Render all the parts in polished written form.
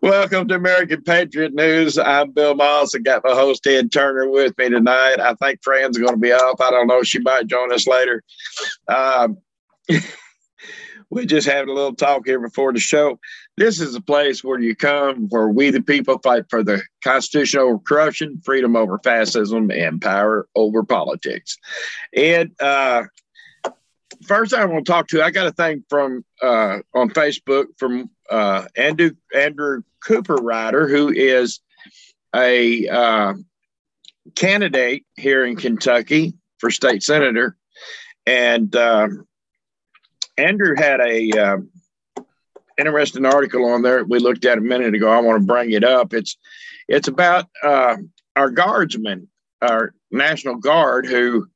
Welcome to American Patriot News. I'm Bill Moss and got my host Ted Turner with me tonight. I think Fran's going to be off. I don't know. She might join us later. We just having a little talk here before the show. This is a place where you come, where we the people fight for the Constitution over corruption, freedom over fascism, and power over politics. And first I want to talk to you, I got a thing from on Facebook from Andrew Cooper Ryder, who is a candidate here in Kentucky for state senator. And Andrew had a interesting article on there. We looked at it a minute ago. I want to bring it up. It's about our guardsmen, our National Guard, who,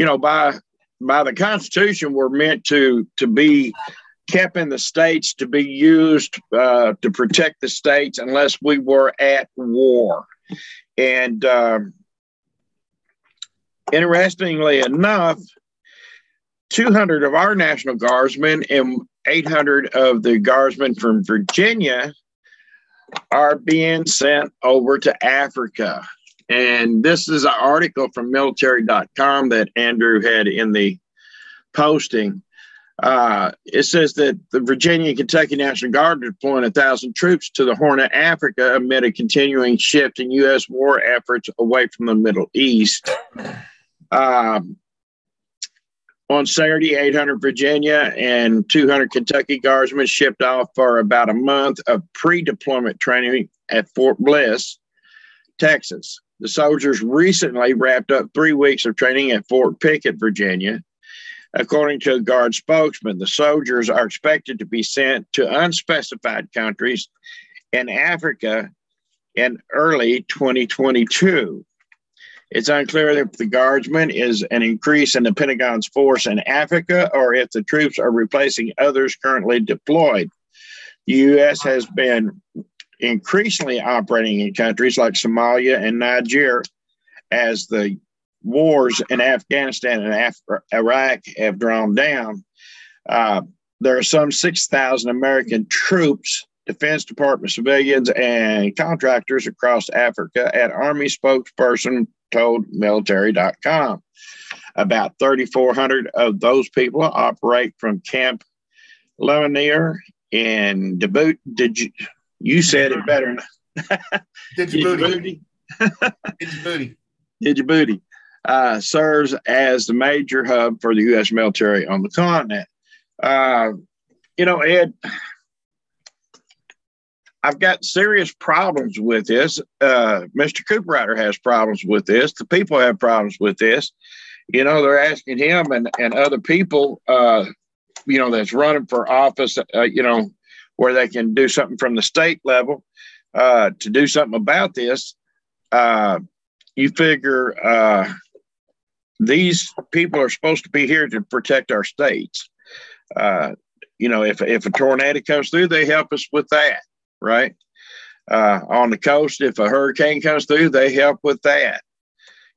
you know, by the Constitution were meant to be kept in the states, to be used to protect the states unless we were at war. And interestingly enough, 200 of our National Guardsmen and 800 of the Guardsmen from Virginia are being sent over to Africa. And this is an article from military.com that Andrew had in the posting. It says that the Virginia and Kentucky National Guard are deploying 1,000 troops to the Horn of Africa amid a continuing shift in U.S. war efforts away from the Middle East. On Saturday, 800 Virginia and 200 Kentucky Guardsmen shipped off for about a month of pre-deployment training at Fort Bliss, Texas. The soldiers recently wrapped up 3 weeks of training at Fort Pickett, Virginia. According to a Guard spokesman, the soldiers are expected to be sent to unspecified countries in Africa in early 2022. It's unclear if the Guardsmen is an increase in the Pentagon's force in Africa or if the troops are replacing others currently deployed. The U.S. has been increasingly operating in countries like Somalia and Niger as the wars in Afghanistan and Iraq have drawn down. There are some 6,000 American troops, Defense Department civilians, and contractors across Africa, an Army spokesperson told military.com. About 3,400 of those people operate from Camp Lemonnier in Djibouti. You said it better. Djibouti. Djibouti serves as the major hub for the U.S. military on the continent. You know, Ed, I've got serious problems with this. Mr. Cooper Ryder has problems with this. The people have problems with this. You know, they're asking him and other people, you know, that's running for office, you know, where they can do something from the state level to do something about this. You figure these people are supposed to be here to protect our states. You know, if a tornado comes through, they help us with that, right? On the coast, if a hurricane comes through, they help with that.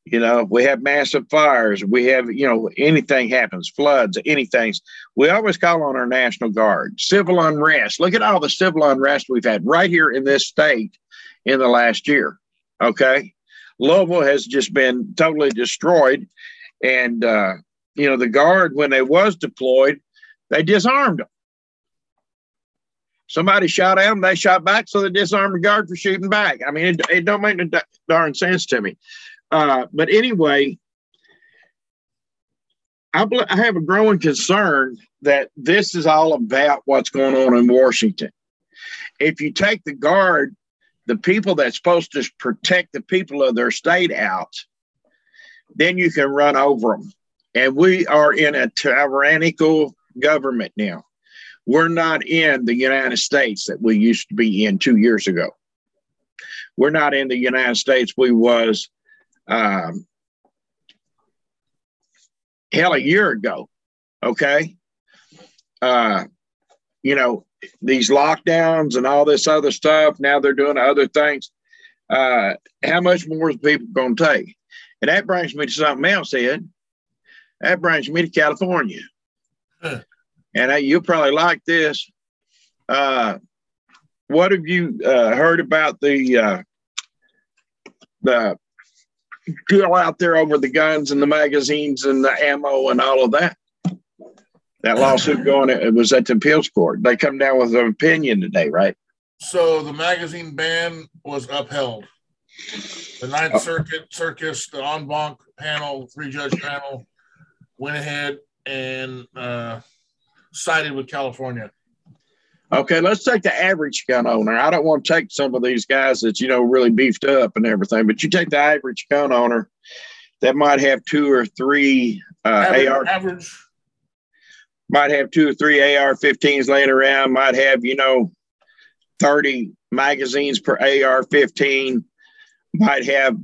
You know, we have massive fires. We have, you know, anything happens, floods, anything. We always call on our National Guard. Civil unrest. Look at all the civil unrest we've had right here in this state in the last year. Okay. Louisville has just been totally destroyed. And, you know, the Guard, when they was deployed, they disarmed them. Somebody shot at them, they shot back, so they disarmed the Guard for shooting back. I mean, it don't make no darn sense to me. But anyway, I have a growing concern that this is all about what's going on in Washington. If you take the Guard, the people that's supposed to protect the people of their state out, then you can run over them. And we are in a tyrannical government now. We're not in the United States that we used to be in 2 years ago. We're not in the United States we was hell, a year ago. Okay. You know, these lockdowns and all this other stuff. Now they're doing other things. How much more is people going to take? And that brings me to something else, Ed. That brings me to California. Huh. And you'll probably like this. What have you heard about the deal out there over the guns and the magazines and the ammo and all of that? That lawsuit going, it was at the appeals court. They come down with an opinion today, right? So the magazine ban was upheld. The Ninth Circuit, the en banc panel, three-judge panel, went ahead and sided with California. Okay, let's take the average gun owner. I don't want to take some of these guys that, you know, really beefed up and everything, but you take the average gun owner that might have two or three might have two or three AR-15s laying around, might have, you know, 30 magazines per AR-15, might have,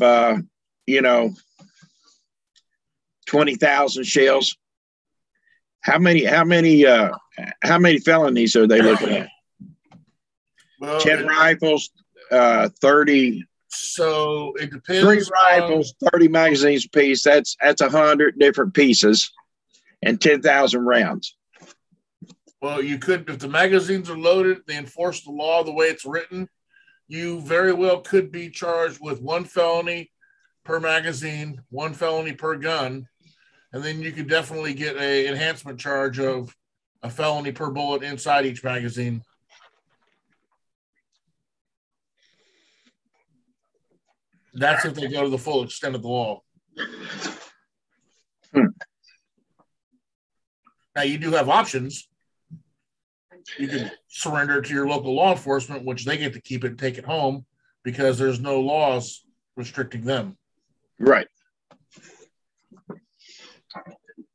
you know, 20,000 shells. How many felonies are they looking at? Well, 10 rifles, 30. So it depends. 3 rifles, 30 magazines apiece. That's 100 different pieces and 10,000 rounds. Well, you could, if the magazines are loaded, they enforce the law the way it's written, you very well could be charged with 1 felony per magazine, 1 felony per gun. And then you could definitely get an enhancement charge of a felony per bullet inside each magazine. That's if they go to the full extent of the law. Now, you do have options. You can surrender to your local law enforcement, which they get to keep it and take it home because there's no laws restricting them. Right.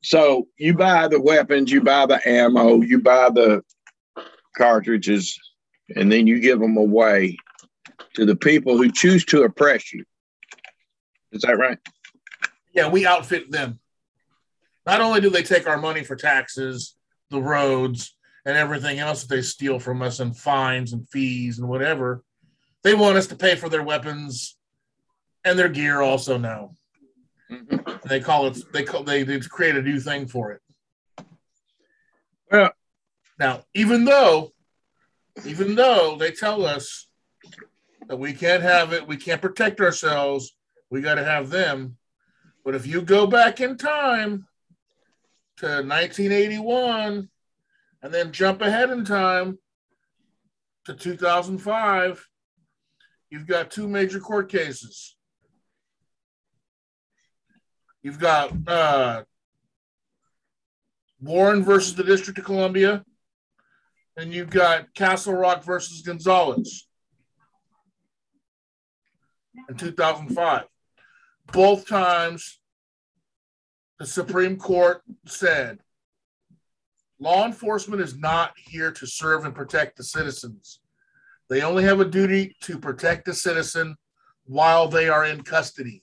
So you buy the weapons, you buy the ammo, you buy the cartridges, and then you give them away to the people who choose to oppress you. Is that right? Yeah, we outfit them. Not only do they take our money for taxes, the roads, and everything else that they steal from us and fines and fees and whatever, they want us to pay for their weapons and their gear also now. Mm-hmm. They call it. They create a new thing for it. Well, now even though they tell us that we can't have it, we can't protect ourselves. We got to have them. But if you go back in time to 1981, and then jump ahead in time to 2005, you've got 2 major court cases. You've got Warren versus the District of Columbia, and you've got Castle Rock versus Gonzales in 2005. Both times, the Supreme Court said, law enforcement is not here to serve and protect the citizens. They only have a duty to protect the citizen while they are in custody.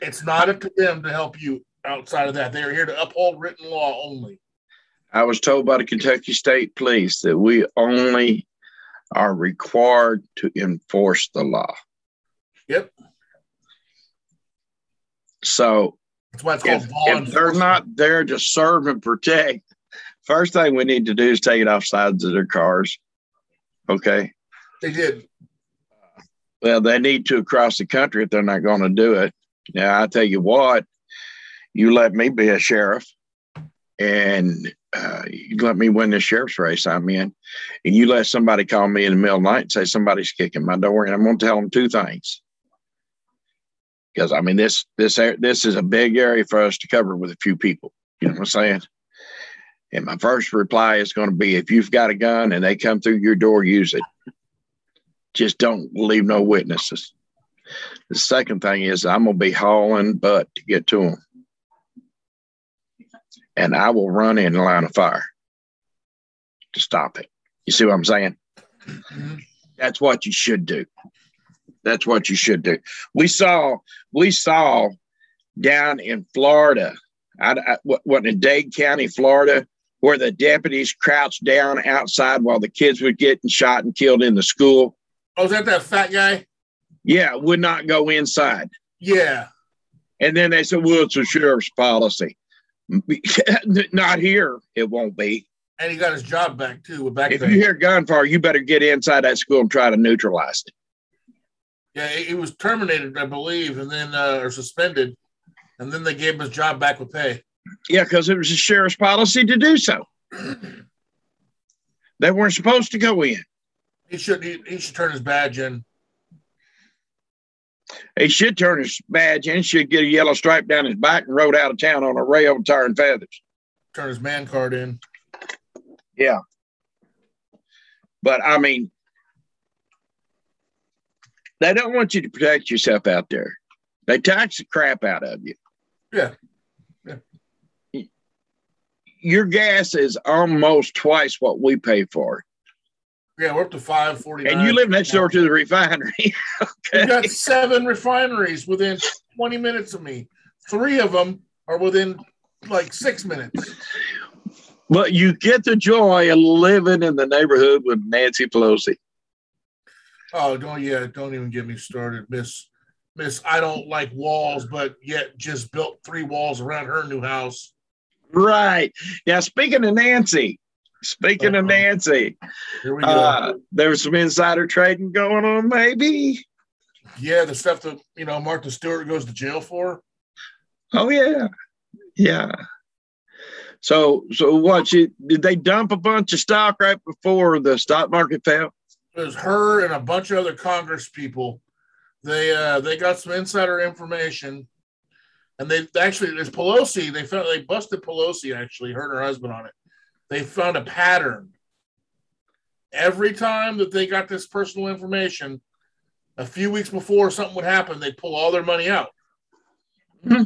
It's not up to them to help you outside of that. They are here to uphold written law only. I was told by the Kentucky State Police that we only are required to enforce the law. Yep. So that's why it's called if they're not there to serve and protect, first thing we need to do is take it off sides of their cars. Okay? They did. Well, they need to across the country if they're not going to do it. Now, I tell you what, you let me be a sheriff and you let me win this sheriff's race I'm in, and you let somebody call me in the middle of the night and say somebody's kicking my door, and I'm going to tell them 2 things. Because, I mean, this is a big area for us to cover with a few people. You know what I'm saying? And my first reply is going to be, if you've got a gun and they come through your door, use it. Just don't leave no witnesses. The second thing is I'm going to be hauling butt to get to them. And I will run in the line of fire to stop it. You see what I'm saying? Mm-hmm. That's what you should do. That's what you should do. We saw down in Florida, in Dade County, Florida, where the deputies crouched down outside while the kids were getting shot and killed in the school. Oh, is that fat guy? Yeah, would not go inside. Yeah. And then they said, well, it's a sheriff's policy. Not here, it won't be. And he got his job back, too. If you hear gunfire, you better get inside that school and try to neutralize it. Yeah, he was terminated, I believe, and then or suspended. And then they gave him his job back with pay. Yeah, because it was the sheriff's policy to do so. They weren't supposed to go in. He should turn his badge in. He should turn his badge in, should get a yellow stripe down his back and rode out of town on a rail, tire, and feathers. Turn his man card in. Yeah. But, I mean, they don't want you to protect yourself out there. They tax the crap out of you. Yeah. Yeah. Your gas is almost twice what we pay for. Yeah, we're up to $5.49. And you live next door to the refinery. Okay. You got 7 refineries within 20 minutes of me. 3 of them are within like 6 minutes. But you get the joy of living in the neighborhood with Nancy Pelosi. Oh, don't even get me started, Miss. I don't like walls, but yet just built 3 walls around her new house. Right. Now, speaking of Nancy, here we go. There was some insider trading going on, maybe. Yeah, the stuff that Martha Stewart goes to jail for. Oh yeah, yeah. So what? Did they dump a bunch of stock right before the stock market fell? It was her and a bunch of other Congress people. They got some insider information, and they actually there's Pelosi. They busted Pelosi. Actually, her and her husband on it. They found a pattern. Every time that they got this personal information, a few weeks before something would happen, they'd pull all their money out. Mm-hmm.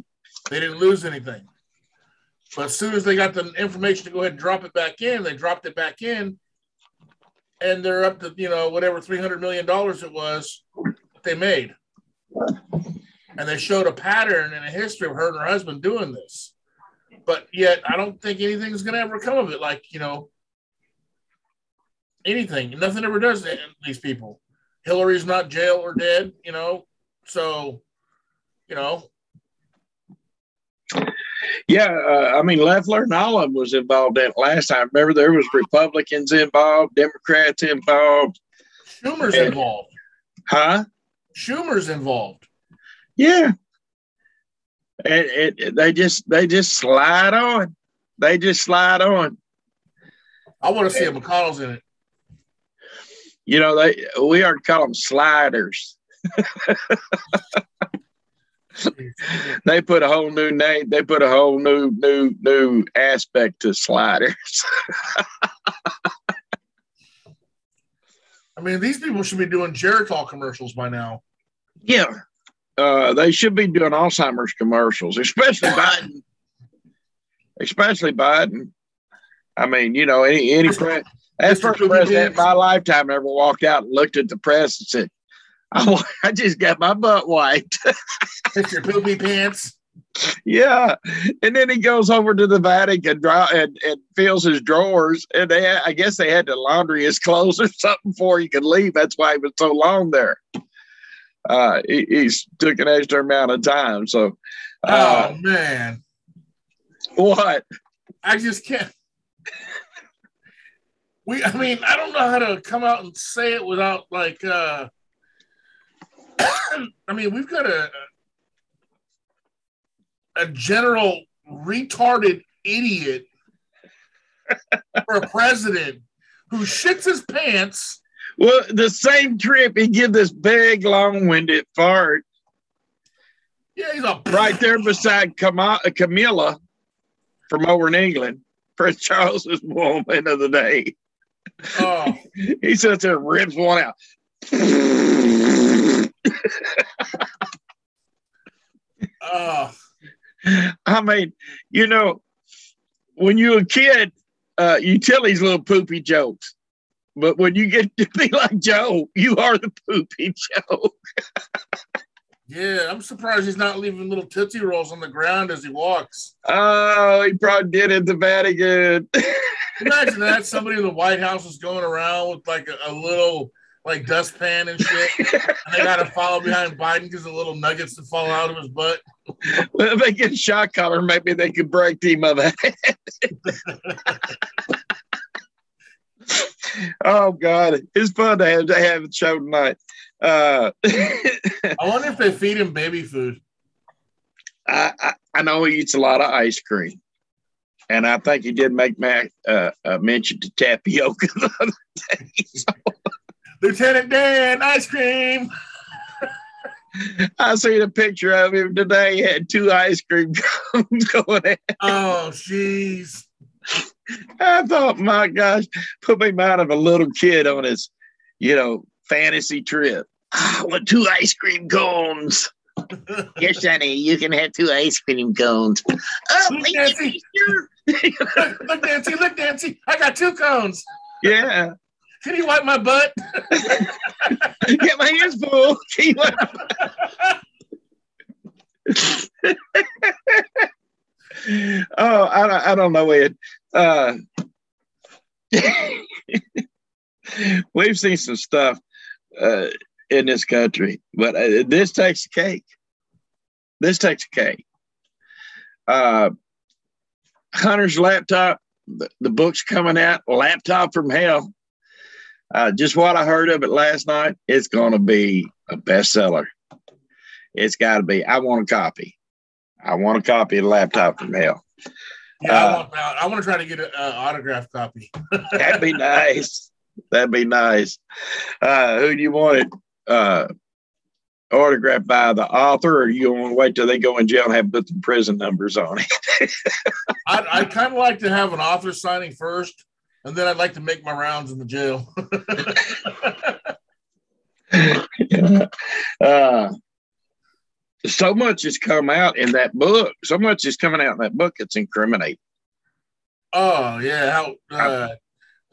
They didn't lose anything. But as soon as they got the information to go ahead and drop it back in, they dropped it back in, and they're up to, whatever $300 million it was that they made. And they showed a pattern and a history of her and her husband doing this. But yet, I don't think anything's going to ever come of it. Like, anything. Nothing ever does to these people. Hillary's not jail or dead, So, Yeah, Leffler and all of them was involved in it last time. Remember, there was Republicans involved, Democrats involved. Schumer's involved. Huh? Schumer's involved. Yeah. And they just slide on. They just slide on. I want to see if McConnell's in it. We already call them sliders. They put a whole new name. They put a whole new aspect to sliders. These people should be doing Geritol commercials by now. Yeah. They should be doing Alzheimer's commercials, especially Biden. That's the first president in my lifetime ever walked out and looked at the press and said, I just got my butt wiped. That's your poopy pants. Yeah. And then he goes over to the Vatican and fills his drawers. And I guess they had to laundry his clothes or something before he could leave. That's why he was so long there. He's took an extra amount of time. So, oh man, what? I just can't. I don't know how to come out and say it without like. We've got a general retarded idiot for a president who shits his pants. Well, the same trip, he give this big, long-winded fart. Yeah, he's right there beside Camilla from over in England, Prince Charles's woman of the day. Oh. He sits there and rips one out. Oh. When you're a kid, you tell these little poopy jokes. But when you get to be like Joe, you are the poopy Joe. Yeah, I'm surprised he's not leaving little Tootsie Rolls on the ground as he walks. Oh, he probably did at the Vatican. Imagine that. Somebody in the White House is going around with like a little like dustpan and shit. And they got to follow behind Biden because the little nuggets that fall out of his butt. Well, if they get shot collar, maybe they could break him of that. Oh, God. It's fun to have a show tonight. I wonder if they feed him baby food. I know he eats a lot of ice cream. And I think he did make mention to tapioca the other day. So. Lieutenant Dan, ice cream. I seen a picture of him today. He had two ice cream cones going at him. Oh, jeez. I thought, my gosh, put me mind of a little kid on his, fantasy trip. I want two ice cream cones. Yes, honey, you can have two ice cream cones. Oh, look, Nancy. Look, Nancy. I got two cones. Yeah. Can you wipe my butt? Get my hands full. Can you wipe my butt? Oh, I don't know, Ed. We've seen some stuff in this country, but this takes a cake. This takes a cake. Hunter's laptop, the book's coming out, Laptop from Hell. Just what I heard of it last night, it's going to be a bestseller. It's got to be. I want a copy. I want a copy of Laptop from Hell. Yeah, I want to try to get an autographed copy. That'd be nice. That'd be nice. Who do you want it autographed by, the author, or you want to wait till they go in jail and have put the prison numbers on it? I'd kind of like to have an author signing first, and then I'd like to make my rounds in the jail. Yeah. So much has come out in that book. So much is coming out in that book. It's incriminating. Oh, yeah. I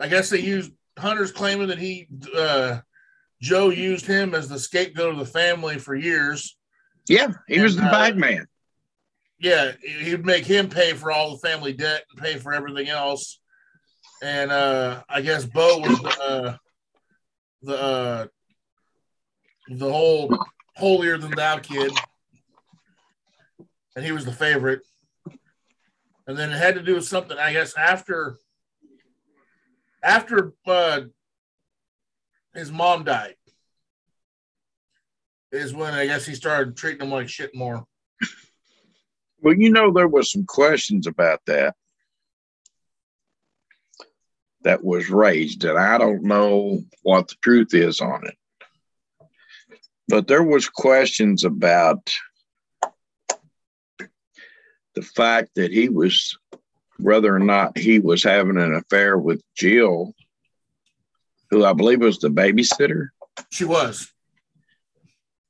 guess they used Hunter's claiming that Joe used him as the scapegoat of the family for years. Yeah. He was the bag man. Yeah. He'd make him pay for all the family debt and pay for everything else. And I guess Bo was the whole holier than thou kid, and he was the favorite. And then it had to do with something, I guess, after his mom died is when I guess he started treating him like shit more. Well, there was some questions about that. That was raised, and I don't know what the truth is on it. But there was questions about the fact that he was, whether or not he was having an affair with Jill, who I believe was the babysitter. She was.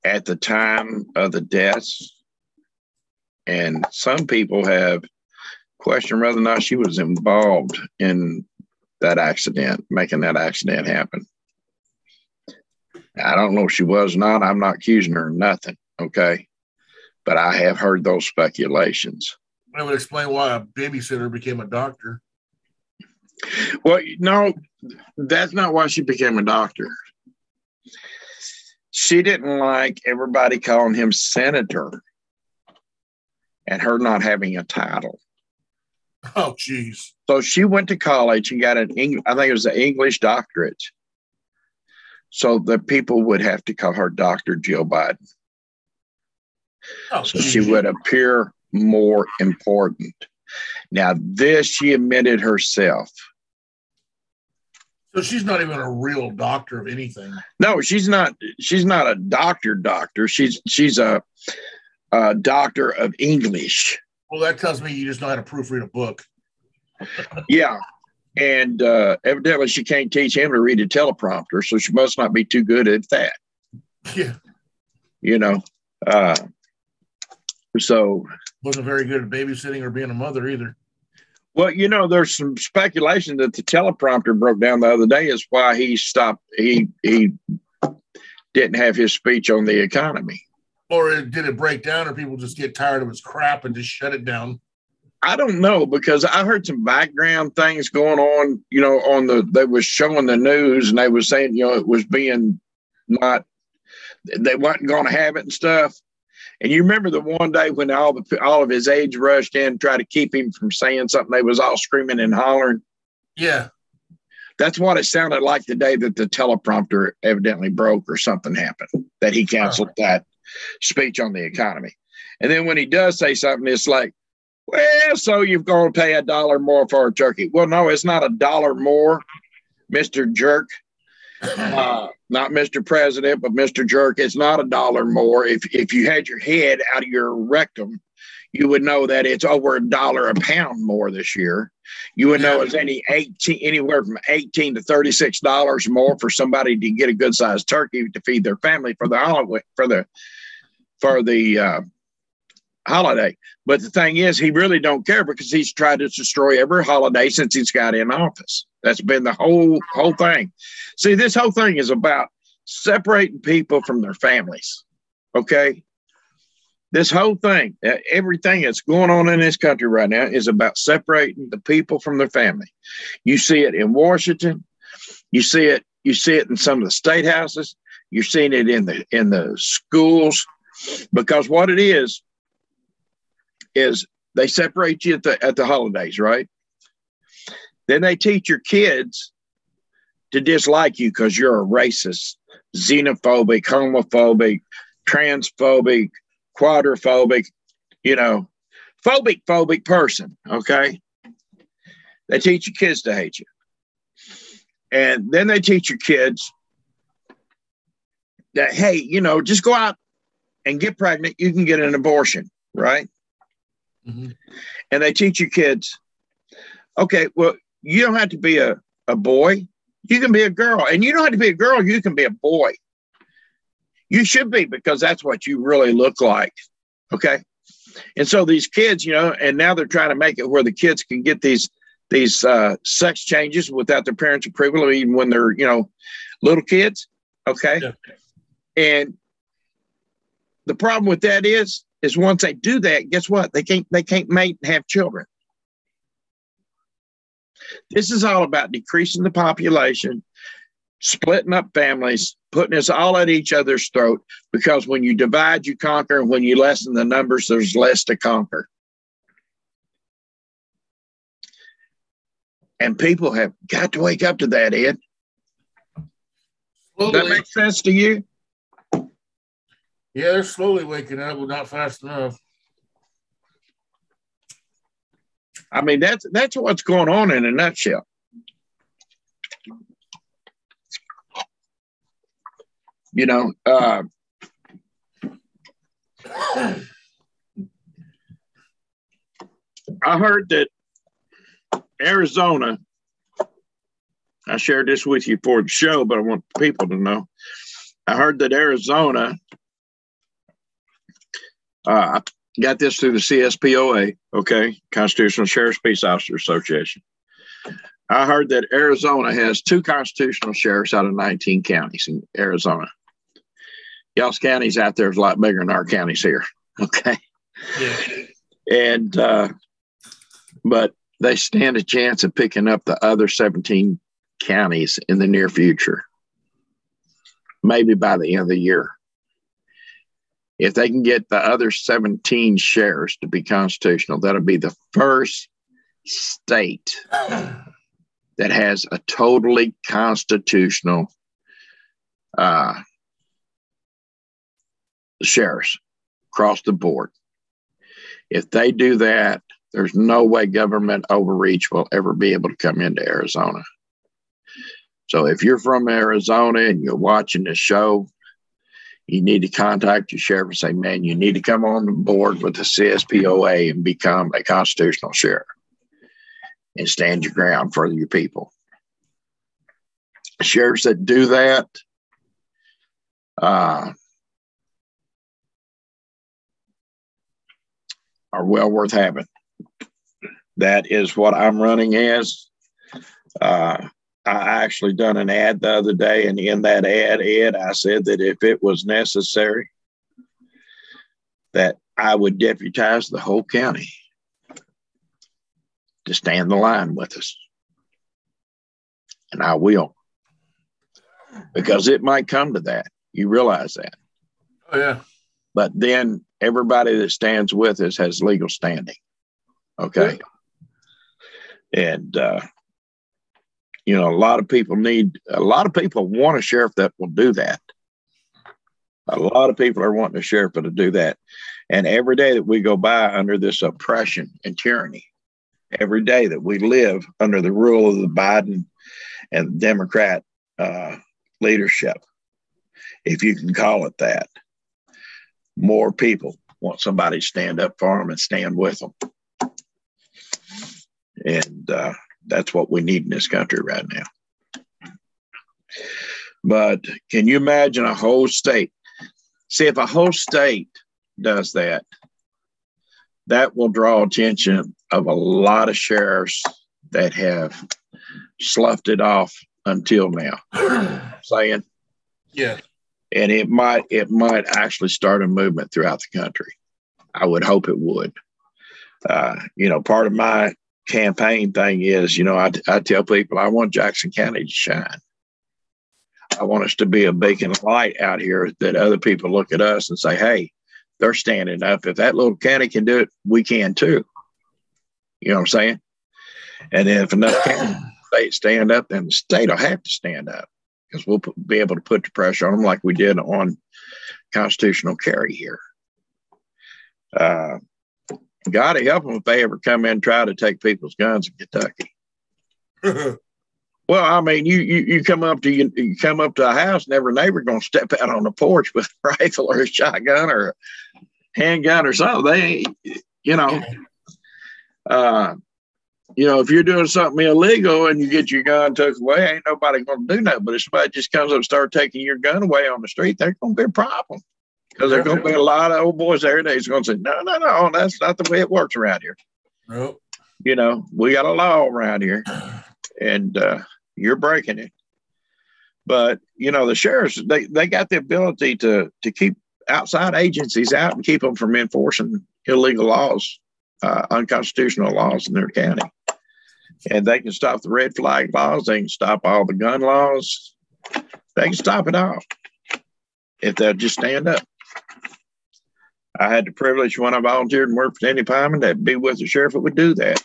At the time of the deaths. And some people have questioned whether or not she was involved in that accident, making that accident happen. I don't know if she was not. I'm not accusing her of nothing, okay? But I have heard those speculations. I would explain why a babysitter became a doctor. Well, no, that's not why she became a doctor. She didn't like everybody calling him senator and her not having a title. Oh, geez. So she went to college and got an English doctorate. So the people would have to call her Dr. Jill Biden. Oh, so she would appear more important. Now, this she admitted herself. So she's not even a real doctor of anything. No, she's not. She's not a doctor. She's a doctor of English. Well, that tells me you just know how to proofread a book. Yeah. And evidently she can't teach him to read a teleprompter, so she must not be too good at that. Yeah. So. Wasn't very good at babysitting or being a mother either. Well, there's some speculation that the teleprompter broke down the other day is why he stopped. He didn't have his speech on the economy. Or did it break down, or people just get tired of his crap and just shut it down? I don't know, because I heard some background things going on, they was showing the news and they was saying, it was being they wasn't going to have it and stuff. And you remember the one day when all of his aides rushed in, tried to keep him from saying something, they was all screaming and hollering. Yeah. That's what it sounded like the day that the teleprompter evidently broke or something happened, that he canceled that speech on the economy. And then when he does say something, it's like, well, so you're going to pay $1 more for a turkey. Well, no, it's not $1 more, Mr. Jerk. Not Mr. President, but Mr. Jerk. It's not $1 more. If you had your head out of your rectum, you would know that it's over $1 a pound more this year. You would know it's anywhere from $18 to $36 more for somebody to get a good sized turkey to feed their family for the holiday, holiday. But the thing is, he really don't care, because he's tried to destroy every holiday since he's got in office. That's been the whole thing. See, this whole thing is about separating people from their families. Okay. This whole thing, everything that's going on in this country right now is about separating the people from their family. You see it in Washington. You see it in some of the state houses. You're seeing it in the schools, because what it is they separate you at the holidays, right? Then they teach your kids to dislike you because you're a racist, xenophobic, homophobic, transphobic, quadrophobic, phobic person. Okay. They teach your kids to hate you. And then they teach your kids that, hey, just go out and get pregnant. You can get an abortion. Right. Mm-hmm. And they teach your kids, okay, well, you don't have to be a boy. You can be a girl, and you don't have to be a girl. You can be a boy. You should be, because that's what you really look like. Okay. And so these kids, and now they're trying to make it where the kids can get these sex changes without their parents' approval, even when they're, little kids. Okay. Yeah. And the problem with that is once they do that, guess what? They can't mate and have children. This is all about decreasing the population, splitting up families, putting us all at each other's throat, because when you divide, you conquer. And when you lessen the numbers, there's less to conquer. And people have got to wake up to that, Ed. Slowly. Does that make sense to you? Yeah, they're slowly waking up, but not fast enough. I mean, that's what's going on in a nutshell. I heard that Arizona, I shared this with you for the show, but I want people to know. I heard that Arizona, I got this through the CSPOA, okay, Constitutional Sheriff's Peace Officer Association. I heard that Arizona has 2 constitutional sheriffs out of 19 counties in Arizona. Y'all's counties out there is a lot bigger than our counties here. Okay. Yeah. And, but they stand a chance of picking up the other 17 counties in the near future, maybe by the end of the year. If they can get the other 17 sheriffs to be constitutional, that'll be the first state that has a totally constitutional sheriffs across the board. If they do that, there's no way government overreach will ever be able to come into Arizona. So if you're from Arizona and you're watching this show, you need to contact your sheriff and say, man, you need to come on board with the CSPOA and become a constitutional sheriff and stand your ground for your people. Sheriffs that do that, are well worth having. That is what I'm running as. I actually done an ad the other day, and in that ad, Ed, I said that if it was necessary, that I would deputize the whole county to stand the line with us. And I will, because it might come to that. You realize that. Oh, yeah. But then everybody that stands with us has legal standing. Okay. Yeah. And, You know, a lot of people want a sheriff that will do that. A lot of people are wanting a sheriff to do that. And every day that we go by under this oppression and tyranny, every day that we live under the rule of the Biden and Democrat leadership, if you can call it that, more people want somebody to stand up for them and stand with them. And that's what we need in this country right now. But can you imagine a whole state? See, if a whole state does that, that will draw attention of a lot of sheriffs that have sloughed it off until now. You know what I'm saying? Yeah. And it might actually start a movement throughout the country. I would hope it would. Part of my campaign thing is, I tell people I want Jackson County to shine. I want us to be a beacon of light out here that other people look at us and say, hey, they're standing up. If that little county can do it, we can too. You know what I'm saying? And then if enough states stand up, then the state will have to stand up, because we'll be able to put the pressure on them like we did on constitutional carry here. God to help them if they ever come in and try to take people's guns in Kentucky. Well, I mean, you come up to a house and every neighbor gonna step out on the porch with a rifle or a shotgun or a handgun or something. If you're doing something illegal and you get your gun took away, ain't nobody gonna do nothing. But if somebody just comes up and start taking your gun away on the street, there's gonna be a problem, because there's gonna be a lot of old boys there that's gonna say, no, that's not the way it works around here. Nope. We got a law around here, and you're breaking it. But, the sheriffs, they got the ability to keep outside agencies out and keep them from enforcing illegal laws, unconstitutional laws in their county. And they can stop the red flag laws. They can stop all the gun laws. They can stop it all if they'll just stand up. I had the privilege when I volunteered and worked for Andy Pyman to be with the sheriff that would do that.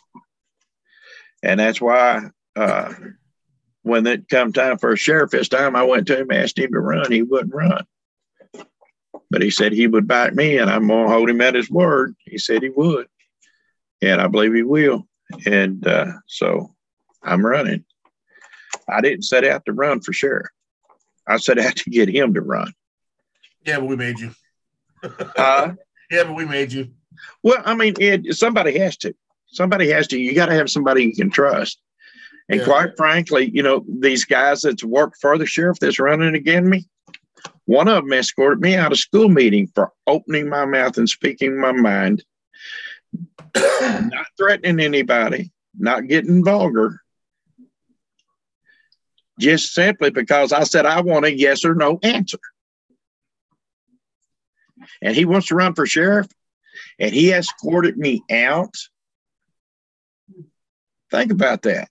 And that's why when it come time for a sheriff this time, I went to him, asked him to run. He wouldn't run. But he said he would back me, and I'm going to hold him at his word. He said he would. And I believe he will. And so I'm running. I didn't set out to run for sheriff. I set out to get him to run. Yeah, but we made you. Yeah, but we made you. Well, I mean, somebody has to. Somebody has to. You got to have somebody you can trust. And quite frankly, these guys that's worked for the sheriff that's running against me, one of them escorted me out of school meeting for opening my mouth and speaking my mind, not threatening anybody, not getting vulgar, just simply because I said I want a yes or no answer. And he wants to run for sheriff, and he escorted me out. Think about that.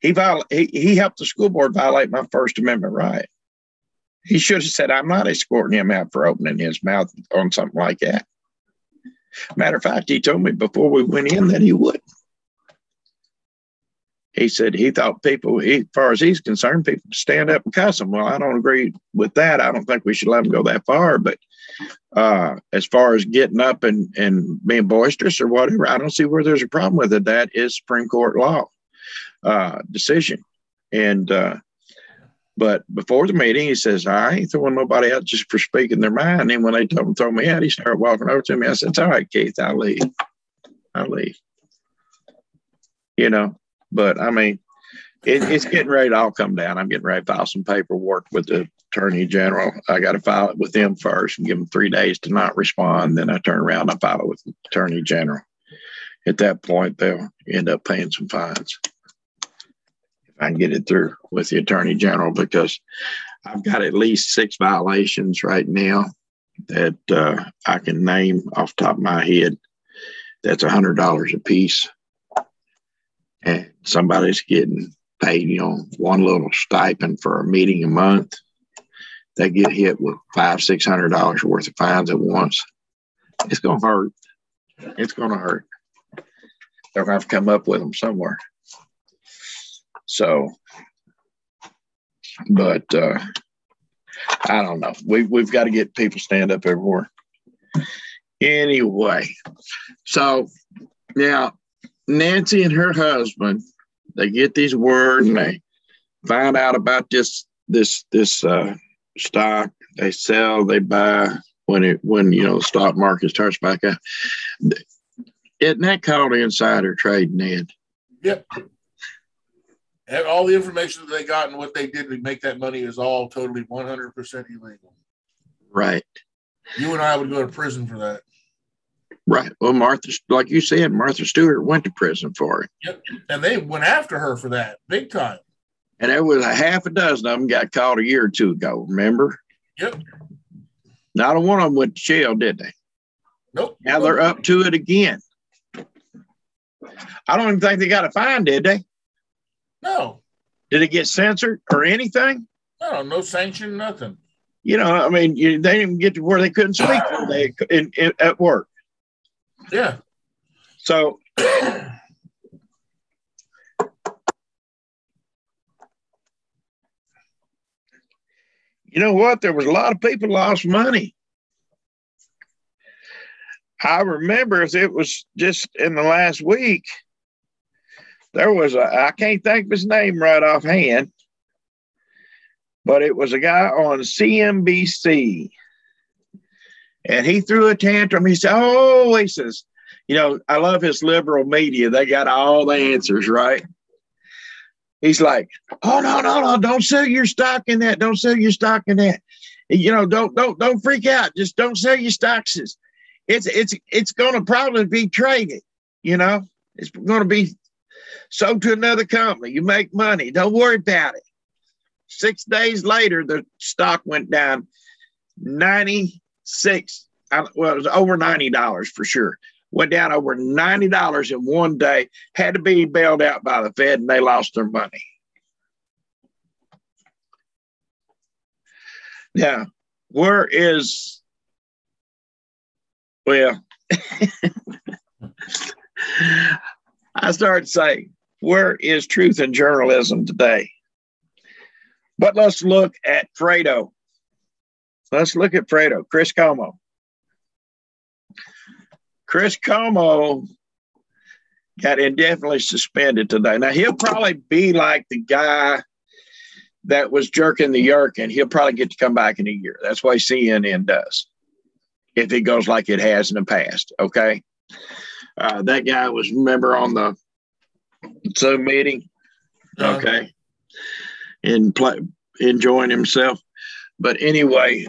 He helped the school board violate my First Amendment right. He should have said, I'm not escorting him out for opening his mouth on something like that. Matter of fact, he told me before we went in that he wouldn't. He said he thought people, as far as he's concerned, people stand up and cuss him. Well, I don't agree with that. I don't think we should let him go that far. But as far as getting up and being boisterous or whatever, I don't see where there's a problem with it. That is Supreme Court law. Decision. And but before the meeting, he says, I ain't throwing nobody out just for speaking their mind. And then when they told him to throw me out, he started walking over to me. I said, it's all right, Keith, I'll leave. But I mean, it's getting ready to all come down. I'm getting ready to file some paperwork with the Attorney General. I got to file it with them first and give them 3 days to not respond. Then I turn around and I file it with the Attorney General. At that point, they'll end up paying some fines. If I can get it through with the Attorney General, because I've got at least 6 violations right now that I can name off the top of my head. That's $100 a piece. And somebody's getting paid, one little stipend for a meeting a month. They get hit with $500, $600 worth of fines at once. It's going to hurt. It's going to hurt. They're going to have to come up with them somewhere. So, but I don't know. We've got to get people to stand up everywhere. Anyway, so now Nancy and her husband, they get these words and they find out about this stock. They sell, they buy when the stock market starts back up. Isn't that called insider trading, Ned? Yep. And all the information that they got and what they did to make that money is all totally 100% illegal. Right. You and I would go to prison for that. Right. Well, Martha, like you said, Martha Stewart went to prison for it. Yep. And they went after her for that big time. And there was a half a dozen of them got caught a year or two ago, remember? Yep. Not a one of them went to jail, did they? Nope. Now they're up to it again. I don't even think they got a fine, did they? No. Did it get censored or anything? No, no sanction, nothing. You know, I mean, they didn't get to where they couldn't speak at work. Yeah. So, you know what? There was a lot of people lost money. I remember it was just in the last week, there was I can't think of his name right offhand, but it was a guy on CNBC, and he threw a tantrum. He said, oh, he says, you know, I love his liberal media. They got all the answers, right? He's like, oh, no, don't sell your stock in that. Don't sell your stock in that. You know, don't freak out. Just don't sell your stocks. It's going to probably be traded, you know. It's going to be sold to another company. You make money. Don't worry about it. 6 days later, the stock went down 96. Well, it was over $90 for sure. Went down over $90 in one day. Had to be bailed out by the Fed, and they lost their money. Now, where is... Well, I started saying, where is truth in journalism today? But let's look at Fredo. Chris Cuomo. Chris Cuomo got indefinitely suspended today. Now, he'll probably be like the guy that was jerking the yerkin. He'll probably get to come back in a year. That's why CNN does. If it goes like it has in the past, okay? That guy was, remember, on the Zoom meeting, okay? And enjoying himself. But anyway,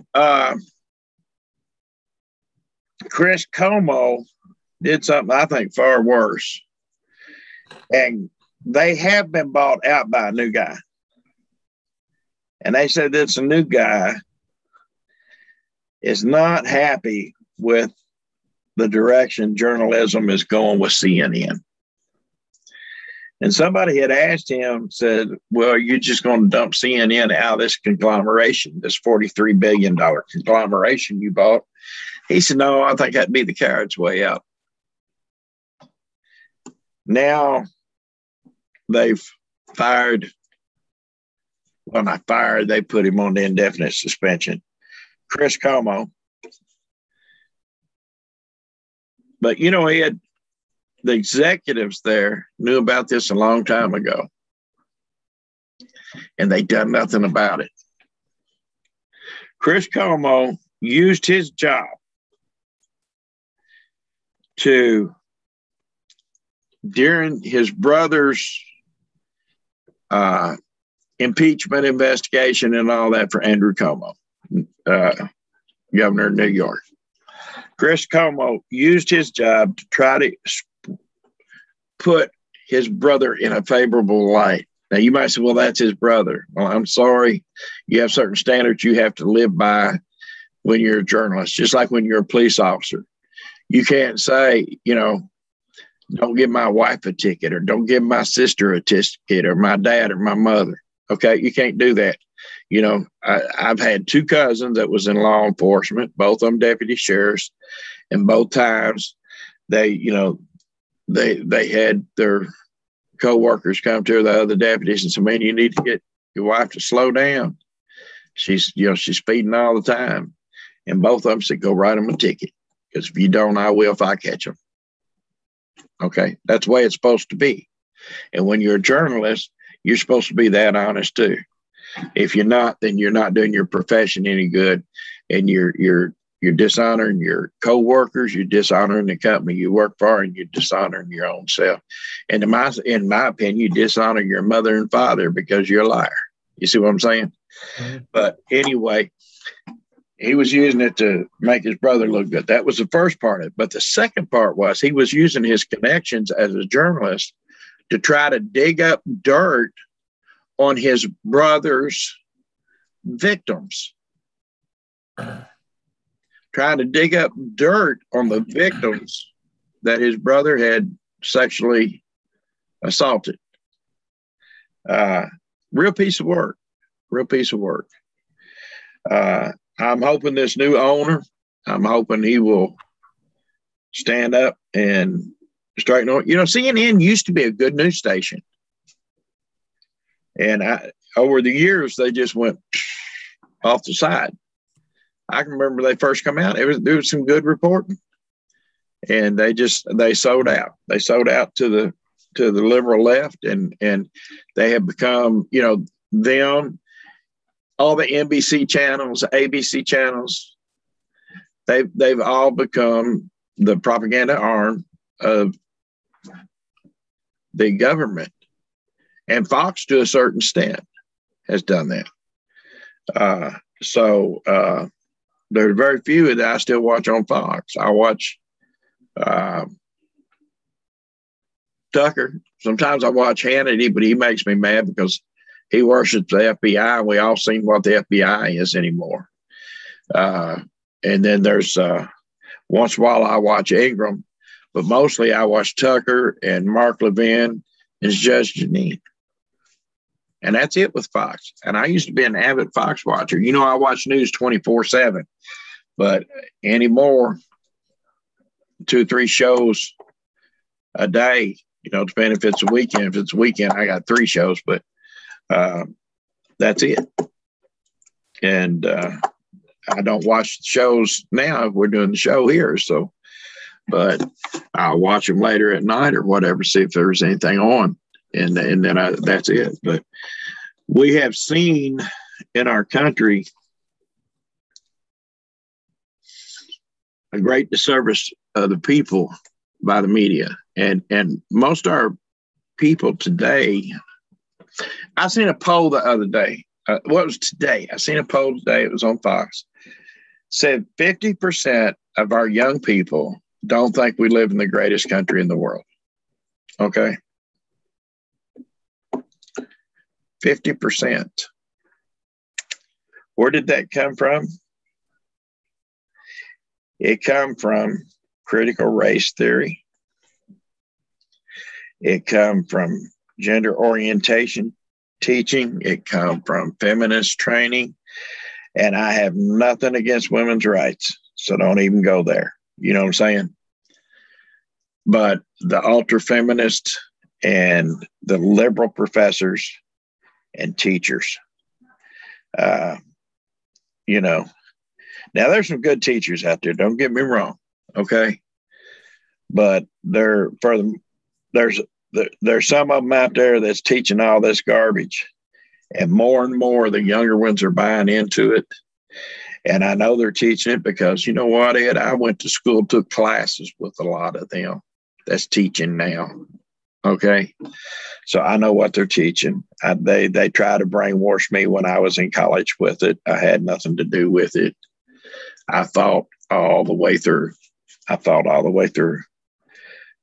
Chris Cuomo did something I think far worse. And they have been bought out by a new guy. And they said it's a new guy is not happy with the direction journalism is going with CNN. And somebody had asked him, said, well, you're just going to dump CNN out of this conglomeration, this $43 billion conglomeration you bought. He said, no, I think that'd be the coward's way out. Now they've fired, well, not fired, they put him on the indefinite suspension. Chris Cuomo. But, you know, Ed, the executives there knew about this a long time ago. And they done nothing about it. Chris Cuomo used his job to, during his brother's impeachment investigation and all that for Andrew Cuomo, governor of New York. Chris Cuomo used his job to try to put his brother in a favorable light. Now, you might say, well, that's his brother. Well, I'm sorry. You have certain standards you have to live by when you're a journalist, just like when you're a police officer. You can't say, you know, don't give my wife a ticket or don't give my sister a ticket or my dad or my mother. Okay, you can't do that. You know, I've had two cousins that was in law enforcement, both of them deputy sheriffs, and both times they had their co-workers come to the other deputies and say, man, you need to get your wife to slow down. She's, you know, she's speeding all the time. And both of them said, go write them a ticket. Because if you don't, I will if I catch them. Okay, that's the way it's supposed to be. And when you're a journalist, you're supposed to be that honest too. If you're not, then you're not doing your profession any good, and you're dishonoring your co-workers, you're dishonoring the company you work for, and you're dishonoring your own self. And in my opinion, you dishonor your mother and father because you're a liar. You see what I'm saying? Mm-hmm. But anyway, he was using it to make his brother look good. That was the first part of it. But the second part was he was using his connections as a journalist to try to dig up dirt on his brother's victims. Trying to dig up dirt on the victims that his brother had sexually assaulted. Real piece of work. I'm hoping this new owner, I'm hoping he will stand up and straighten on. You know, CNN used to be a good news station. And over the years, they just went off the side. I can remember they first come out, there was some good reporting. And they sold out. They sold out to the liberal left, and they have become, you know, them. All the NBC channels, ABC channels, they've all become the propaganda arm of the government. And Fox, to a certain extent, has done that. So there are very few that I still watch on Fox. I watch Tucker. Sometimes I watch Hannity, but he makes me mad because he worships the FBI, and we all seen what the FBI is anymore. And then there's once in a while I watch Ingram, but mostly I watch Tucker and Mark Levin and Judge Jeanine. And that's it with Fox. And I used to be an avid Fox watcher. You know, I watch news 24/7, but anymore, 2 or 3 shows a day, you know, depending if it's a weekend. If it's a weekend, I got 3 shows, but that's it. And I don't watch the shows now if we're doing the show here. So, but I'll watch them later at night or whatever, see if there's anything on. And then that's it. But we have seen in our country a great disservice of the people by the media. And most of our people today, I seen a poll the other day. Well, it was today. I seen a poll today. It was on Fox. Said 50% of our young people don't think we live in the greatest country in the world. Okay. 50%. Where did that come from? It come from critical race theory. It come from gender orientation teaching. It come from feminist training. And I have nothing against women's rights, so don't even go there. You know what I'm saying? But the ultra feminists and the liberal professors and teachers, you know, now there's some good teachers out there. Don't get me wrong. Okay. But there's some of them out there that's teaching all this garbage, and more the younger ones are buying into it. And I know they're teaching it because, you know what, Ed, I went to school, took classes with a lot of them that's teaching now. Okay. So I know what they're teaching. They tried to brainwash me when I was in college with it. I had nothing to do with it. I fought all the way through.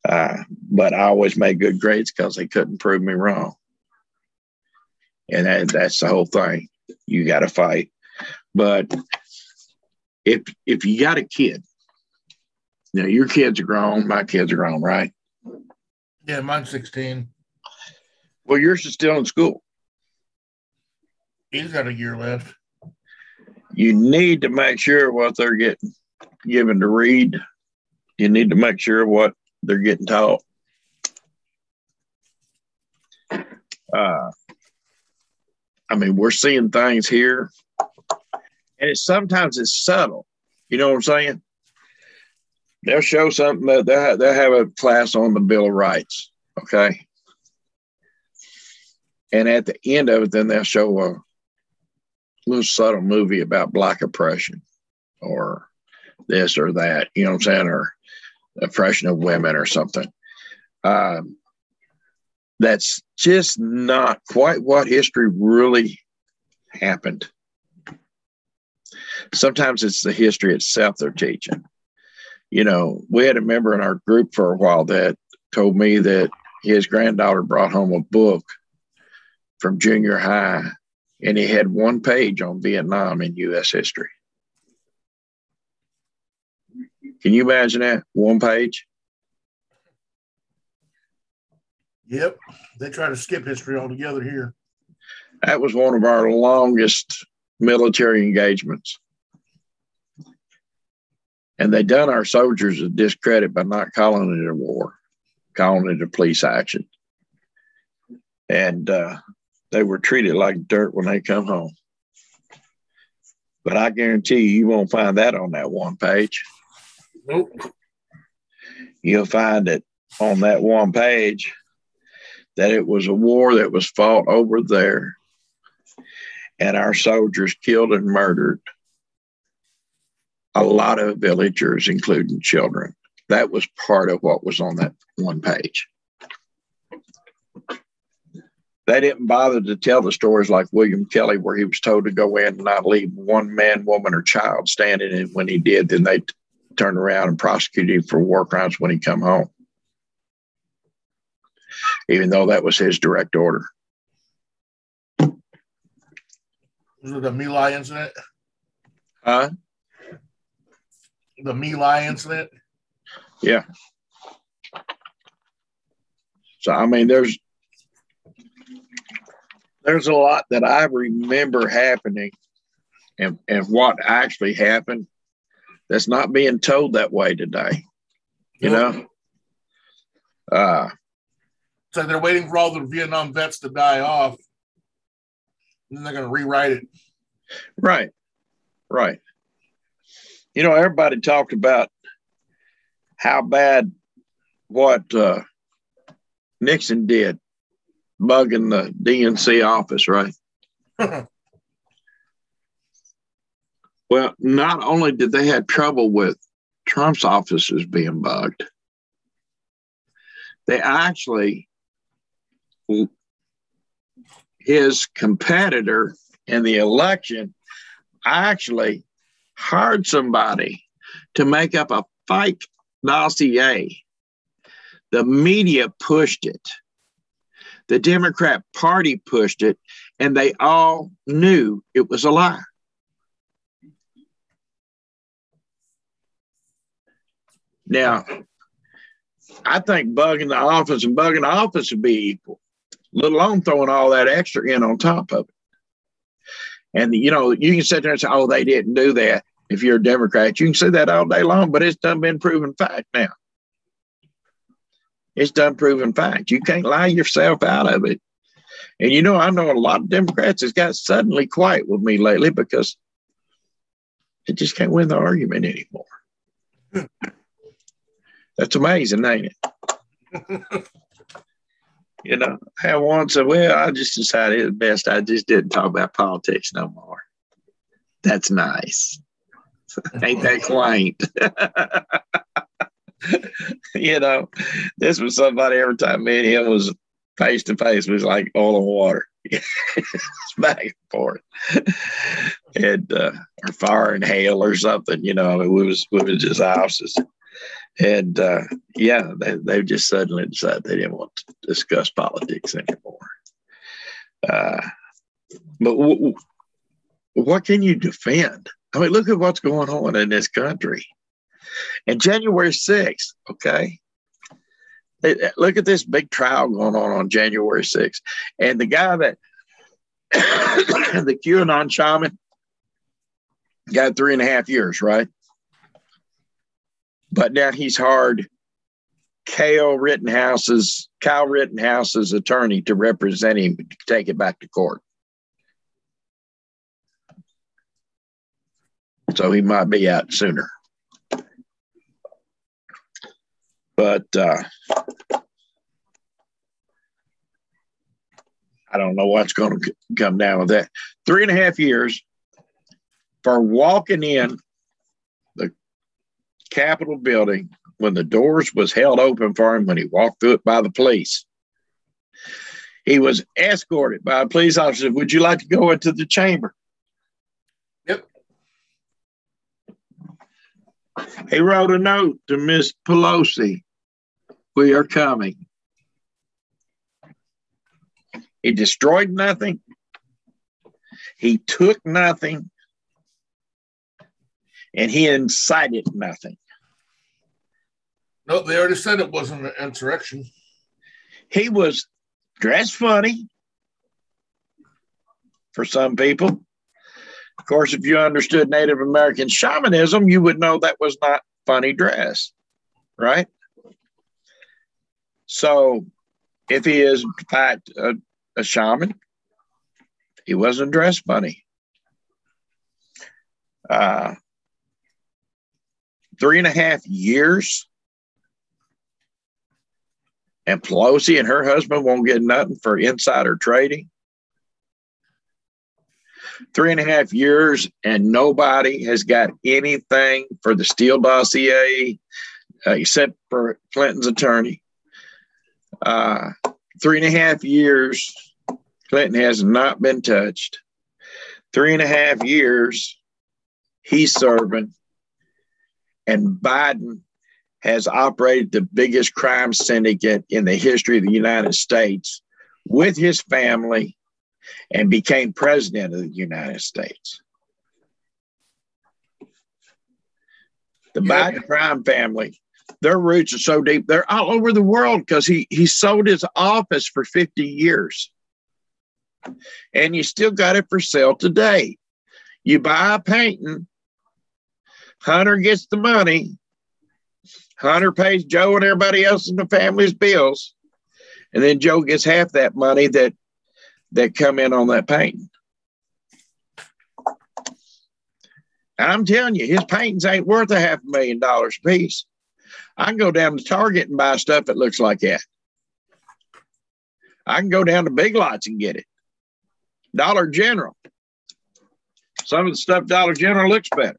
But I always made good grades because they couldn't prove me wrong. And that's the whole thing. You got to fight. But if you got a kid, now your kids are grown, my kids are grown, right? Yeah, mine's 16. Well, yours is still in school. He's got a year left. You need to make sure what they're getting given to read. You need to make sure what they're getting taught. I mean, we're seeing things here, and sometimes it's subtle. You know what I'm saying? They'll show something that they'll have a class on the Bill of Rights, okay? And at the end of it, then they'll show a little subtle movie about Black oppression or this or that, you know what I'm saying, or oppression of women or something. That's just not quite what history really happened. Sometimes it's the history itself they're teaching. You know, we had a member in our group for a while that told me that his granddaughter brought home a book from junior high, and he had one page on Vietnam in U.S. history. Can you imagine that? One page? Yep. They try to skip history altogether here. That was one of our longest military engagements. And they done our soldiers a discredit by not calling it a war, calling it a police action. And they were treated like dirt when they come home. But I guarantee you, you won't find that on that one page. Nope. You'll find it on that one page that it was a war that was fought over there, and our soldiers killed and murdered a lot of villagers, including children. That was part of what was on that one page. They didn't bother to tell the stories like William Kelly, where he was told to go in and not leave one man, woman, or child standing. And when he did, then they turned around and prosecuted him for war crimes when he come home, even though that was his direct order. Was it the My Lai incident? Huh? The My Lai incident? Yeah. So, I mean, there's a lot that I remember happening and what actually happened that's not being told that way today. You know? So they're waiting for all the Vietnam vets to die off, and then they're going to rewrite it. Right. Right. You know, everybody talked about how bad what Nixon did, bugging the DNC office, right? Well, not only did they have trouble with Trump's offices being bugged, they actually, his competitor in the election actually hired somebody to make up a fake dossier. The media pushed it. The Democrat Party pushed it, and they all knew it was a lie. Now, I think bugging the office would be equal, let alone throwing all that extra in on top of it. And, you know, you can sit there and say, oh, they didn't do that. If you're a Democrat, you can say that all day long, but it's done been proven fact now. It's done proven fact. You can't lie yourself out of it. And, you know, I know a lot of Democrats has got suddenly quiet with me lately because they just can't win the argument anymore. That's amazing, ain't it? You know, I had one said, well, I just decided it was best. I just didn't talk about politics no more. That's nice. Ain't that quaint? You know, this was somebody every time me and him was face to face was like oil and water. It's back and forth. And or fire and hail or something, you know. I mean, we was just houses. And yeah, they just suddenly decided they didn't want to discuss politics anymore. But what can you defend? I mean, look at what's going on in this country. And January 6th, okay? Look at this big trial going on January 6th. And the guy that, the QAnon shaman, got 3.5 years, right? But now he's hard Kyle Rittenhouse's attorney to represent him, to take it back to court. So he might be out sooner. But I don't know what's going to come down with that. 3.5 years for walking in the Capitol building when the doors was held open for him when he walked through it by the police. He was escorted by a police officer. Would you like to go into the chamber? Yep. He wrote a note to Miss Pelosi. We are coming. He destroyed nothing. He took nothing. And he incited nothing. No, they already said it wasn't an insurrection. He was dressed funny for some people. Of course, if you understood Native American shamanism, you would know that was not funny dress, right? So if he is, in fact, a shaman, he wasn't dressed funny. 3.5 years. And Pelosi and her husband won't get nothing for insider trading. 3.5 years, and nobody has got anything for the Steele dossier except for Clinton's attorney. 3.5 years, Clinton has not been touched. 3.5 years, he's serving, and Biden has operated the biggest crime syndicate in the history of the United States with his family and became president of the United States. The Biden crime family, their roots are so deep. They're all over the world because he sold his office for 50 years. And you still got it for sale today. You buy a painting, Hunter gets the money, Hunter pays Joe and everybody else in the family's bills. And then Joe gets half that money that come in on that painting. And I'm telling you, his paintings ain't worth $500,000 a piece. I can go down to Target and buy stuff that looks like that. I can go down to Big Lots and get it. Dollar General. Some of the stuff Dollar General looks better.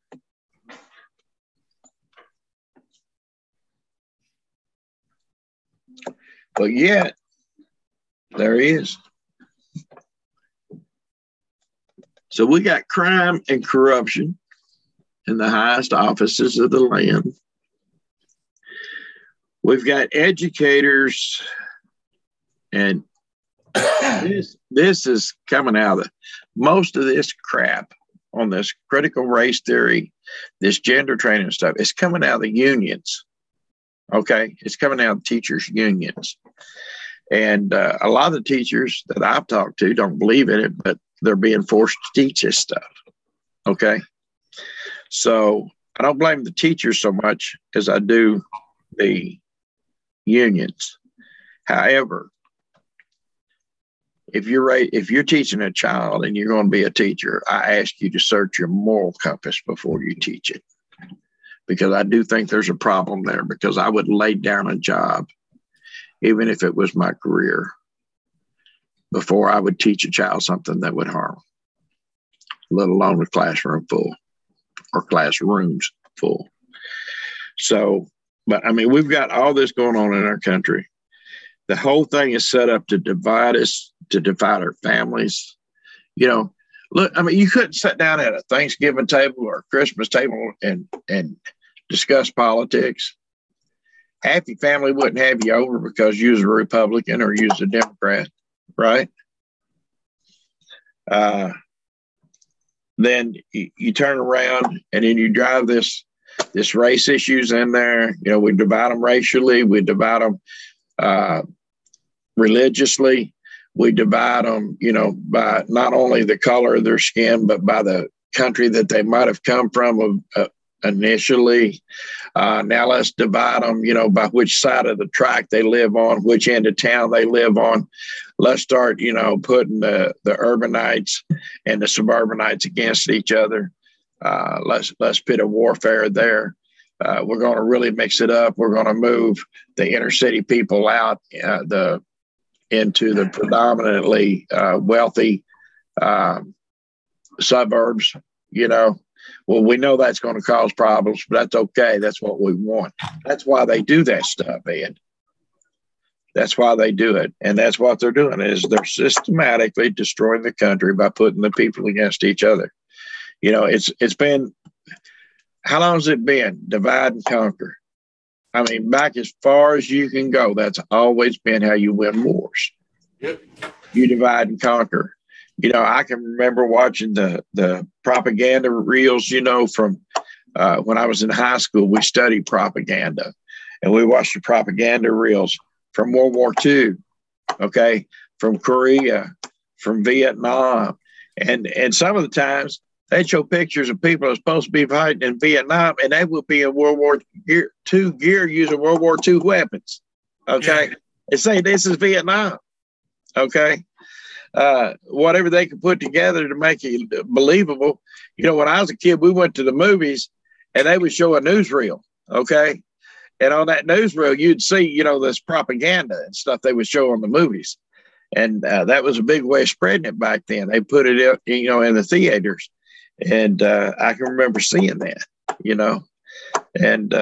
But yet, there he is. So we got crime and corruption in the highest offices of the land. We've got educators, and this is coming out of most of this crap on this critical race theory, this gender training stuff. It's coming out of the unions. Okay, it's coming out of teachers' unions. And a lot of the teachers that I've talked to don't believe in it, but they're being forced to teach this stuff. Okay, so I don't blame the teachers so much as I do the unions. However, if you're teaching a child and you're going to be a teacher, I ask you to search your moral compass before you teach it. Because I do think there's a problem there, because I would lay down a job, even if it was my career, before I would teach a child something that would harm, let alone a classroom full or classrooms full. So, but I mean, we've got all this going on in our country. The whole thing is set up to divide us, to divide our families. You know, look, I mean, you couldn't sit down at a Thanksgiving table or a Christmas table and discuss politics. Half your family wouldn't have you over because you was a Republican or you was a Democrat, right? Then you turn around and then you drive this race issues in there. You know, we divide them racially, we divide them religiously, we divide them, you know, by not only the color of their skin, but by the country that they might have come from, initially. Now let's divide them, you know, by which side of the track they live on, which end of town they live on. Let's start, you know, putting the urbanites and the suburbanites against each other. Let's pit a warfare there. We're going to really mix it up. We're going to move the inner city people out into the predominantly wealthy suburbs, you know. Well, we know that's going to cause problems, but that's okay. That's what we want. That's why they do that stuff, Ed. That's why they do it. And that's what they're doing is they're systematically destroying the country by putting the people against each other. You know, it's been, how long has it been? Divide and conquer. I mean, back as far as you can go, that's always been how you win wars. Yep. You divide and conquer. You know, I can remember watching the propaganda reels, you know, from when I was in high school, we studied propaganda and we watched the propaganda reels from World War II, okay, from Korea, from Vietnam. And some of the times they show pictures of people that are supposed to be fighting in Vietnam and they will be in World War II gear using World War II weapons, okay? Yeah. And say this is Vietnam, okay? Whatever they could put together to make it believable. You know, when I was a kid, we went to the movies and they would show a newsreel, okay? And on that newsreel, you'd see, you know, this propaganda and stuff they would show on the movies. And that was a big way of spreading it back then. They put it up, you know, in the theaters. And I can remember seeing that, you know. And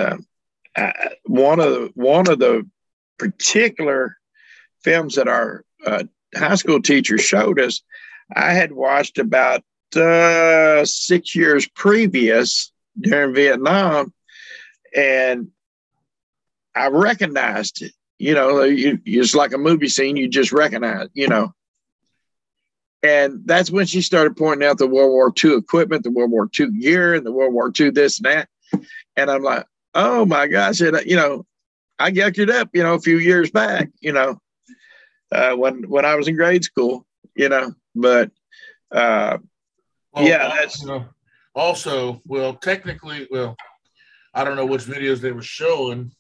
one of the particular films that our high school teacher showed us, I had watched about 6 years previous during Vietnam, and I recognized it. You know, it's like a movie scene. You just recognize, you know. And that's when she started pointing out the World War II equipment, the World War II gear, and the World War II this and that. And I'm like, oh, my gosh. And, you know, I yucked it up, you know, a few years back, you know, when I was in grade school, you know. But, yeah. That's also, well, technically, well, I don't know which videos they were showing,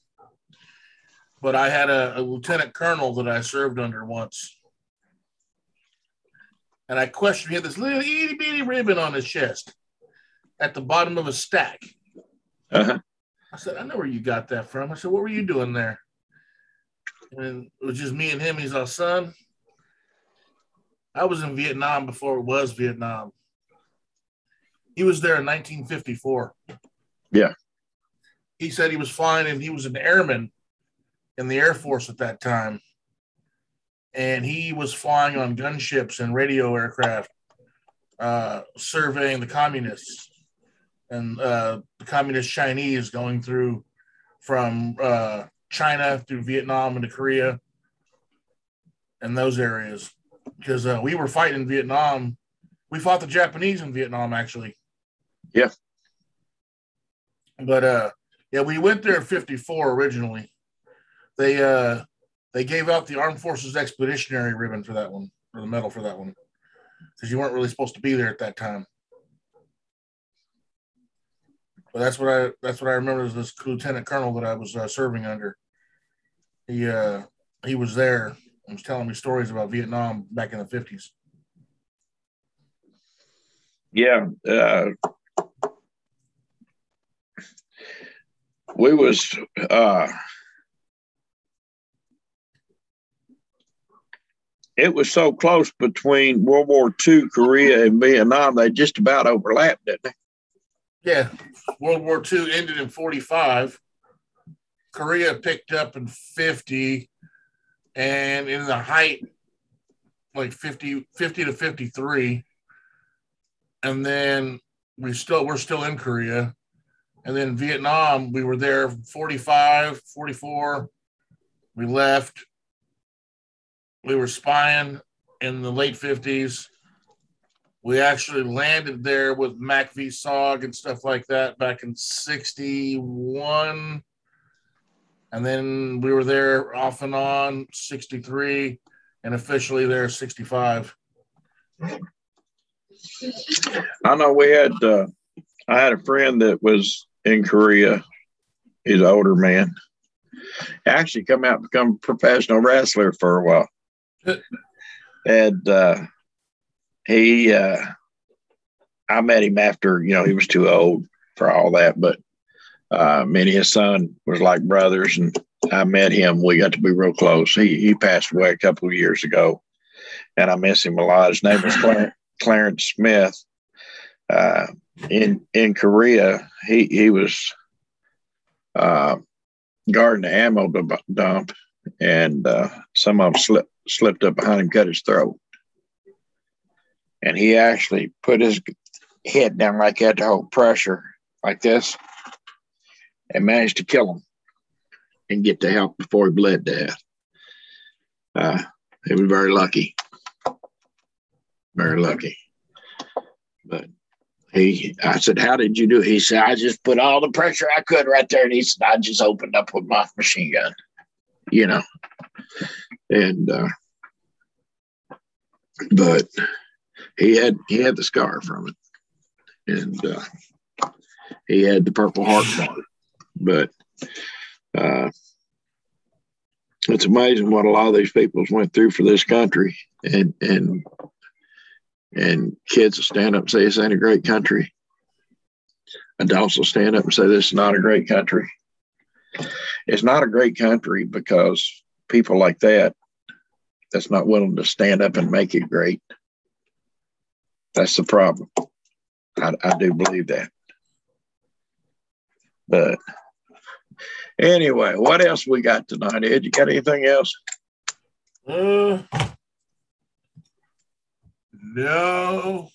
but I had a lieutenant colonel that I served under once. And I questioned, he had this little itty bitty ribbon on his chest at the bottom of a stack. Uh-huh. I said, I know where you got that from. I said, what were you doing there? And it was just me and him. He's our son. I was in Vietnam before it was Vietnam. He was there in 1954. Yeah. He said he was flying and he was an airman in the Air Force at that time. And he was flying on gunships and radio aircraft, surveying the communists and the communist Chinese going through from China through Vietnam into Korea and those areas. Because we were fighting in Vietnam. We fought the Japanese in Vietnam, actually. Yeah. But, yeah, we went there in 54 originally. They gave out the Armed Forces Expeditionary ribbon for that one, or the medal for that one, because you weren't really supposed to be there at that time. But that's what I remember is this lieutenant colonel that I was serving under. He was there and was telling me stories about Vietnam back in the 50s. Yeah, we was. It was so close between World War II, Korea, and Vietnam, they just about overlapped, didn't they? Yeah. World War II ended in 45. Korea picked up in 50. And in the height, like 50 to 53. And then we're still in Korea. And then Vietnam, we were there 45, 44. We left. We were spying in the late 50s. We actually landed there with Mac v. Sog and stuff like that back in 61. And then we were there off and on 63 and officially there 65. I know I had a friend that was in Korea. He's an older man. Actually come out and become a professional wrestler for a while. And I met him after, you know, he was too old for all that, but me and his son was like brothers, and I met him. We got to be real close. He passed away a couple of years ago, and I miss him a lot. His name was Clarence Smith. In Korea, he was guarding the ammo dump, and some of them slipped up behind him, cut his throat. And he actually put his head down like that to hold pressure like this and managed to kill him and get the help before he bled to death. He was very lucky. Very lucky. But I said, how did you do it? He said, I just put all the pressure I could right there. And he said, I just opened up with my machine gun, you know. And, but he had the scar from it. And he had the Purple Heart mark. But it's amazing what a lot of these people went through for this country. And kids will stand up and say, this ain't a great country. Adults will stand up and say, this is not a great country. It's not a great country because people like that, that's not willing to stand up and make it great. That's the problem. I do believe that. But anyway, what else we got tonight? Ed, you got anything else? No.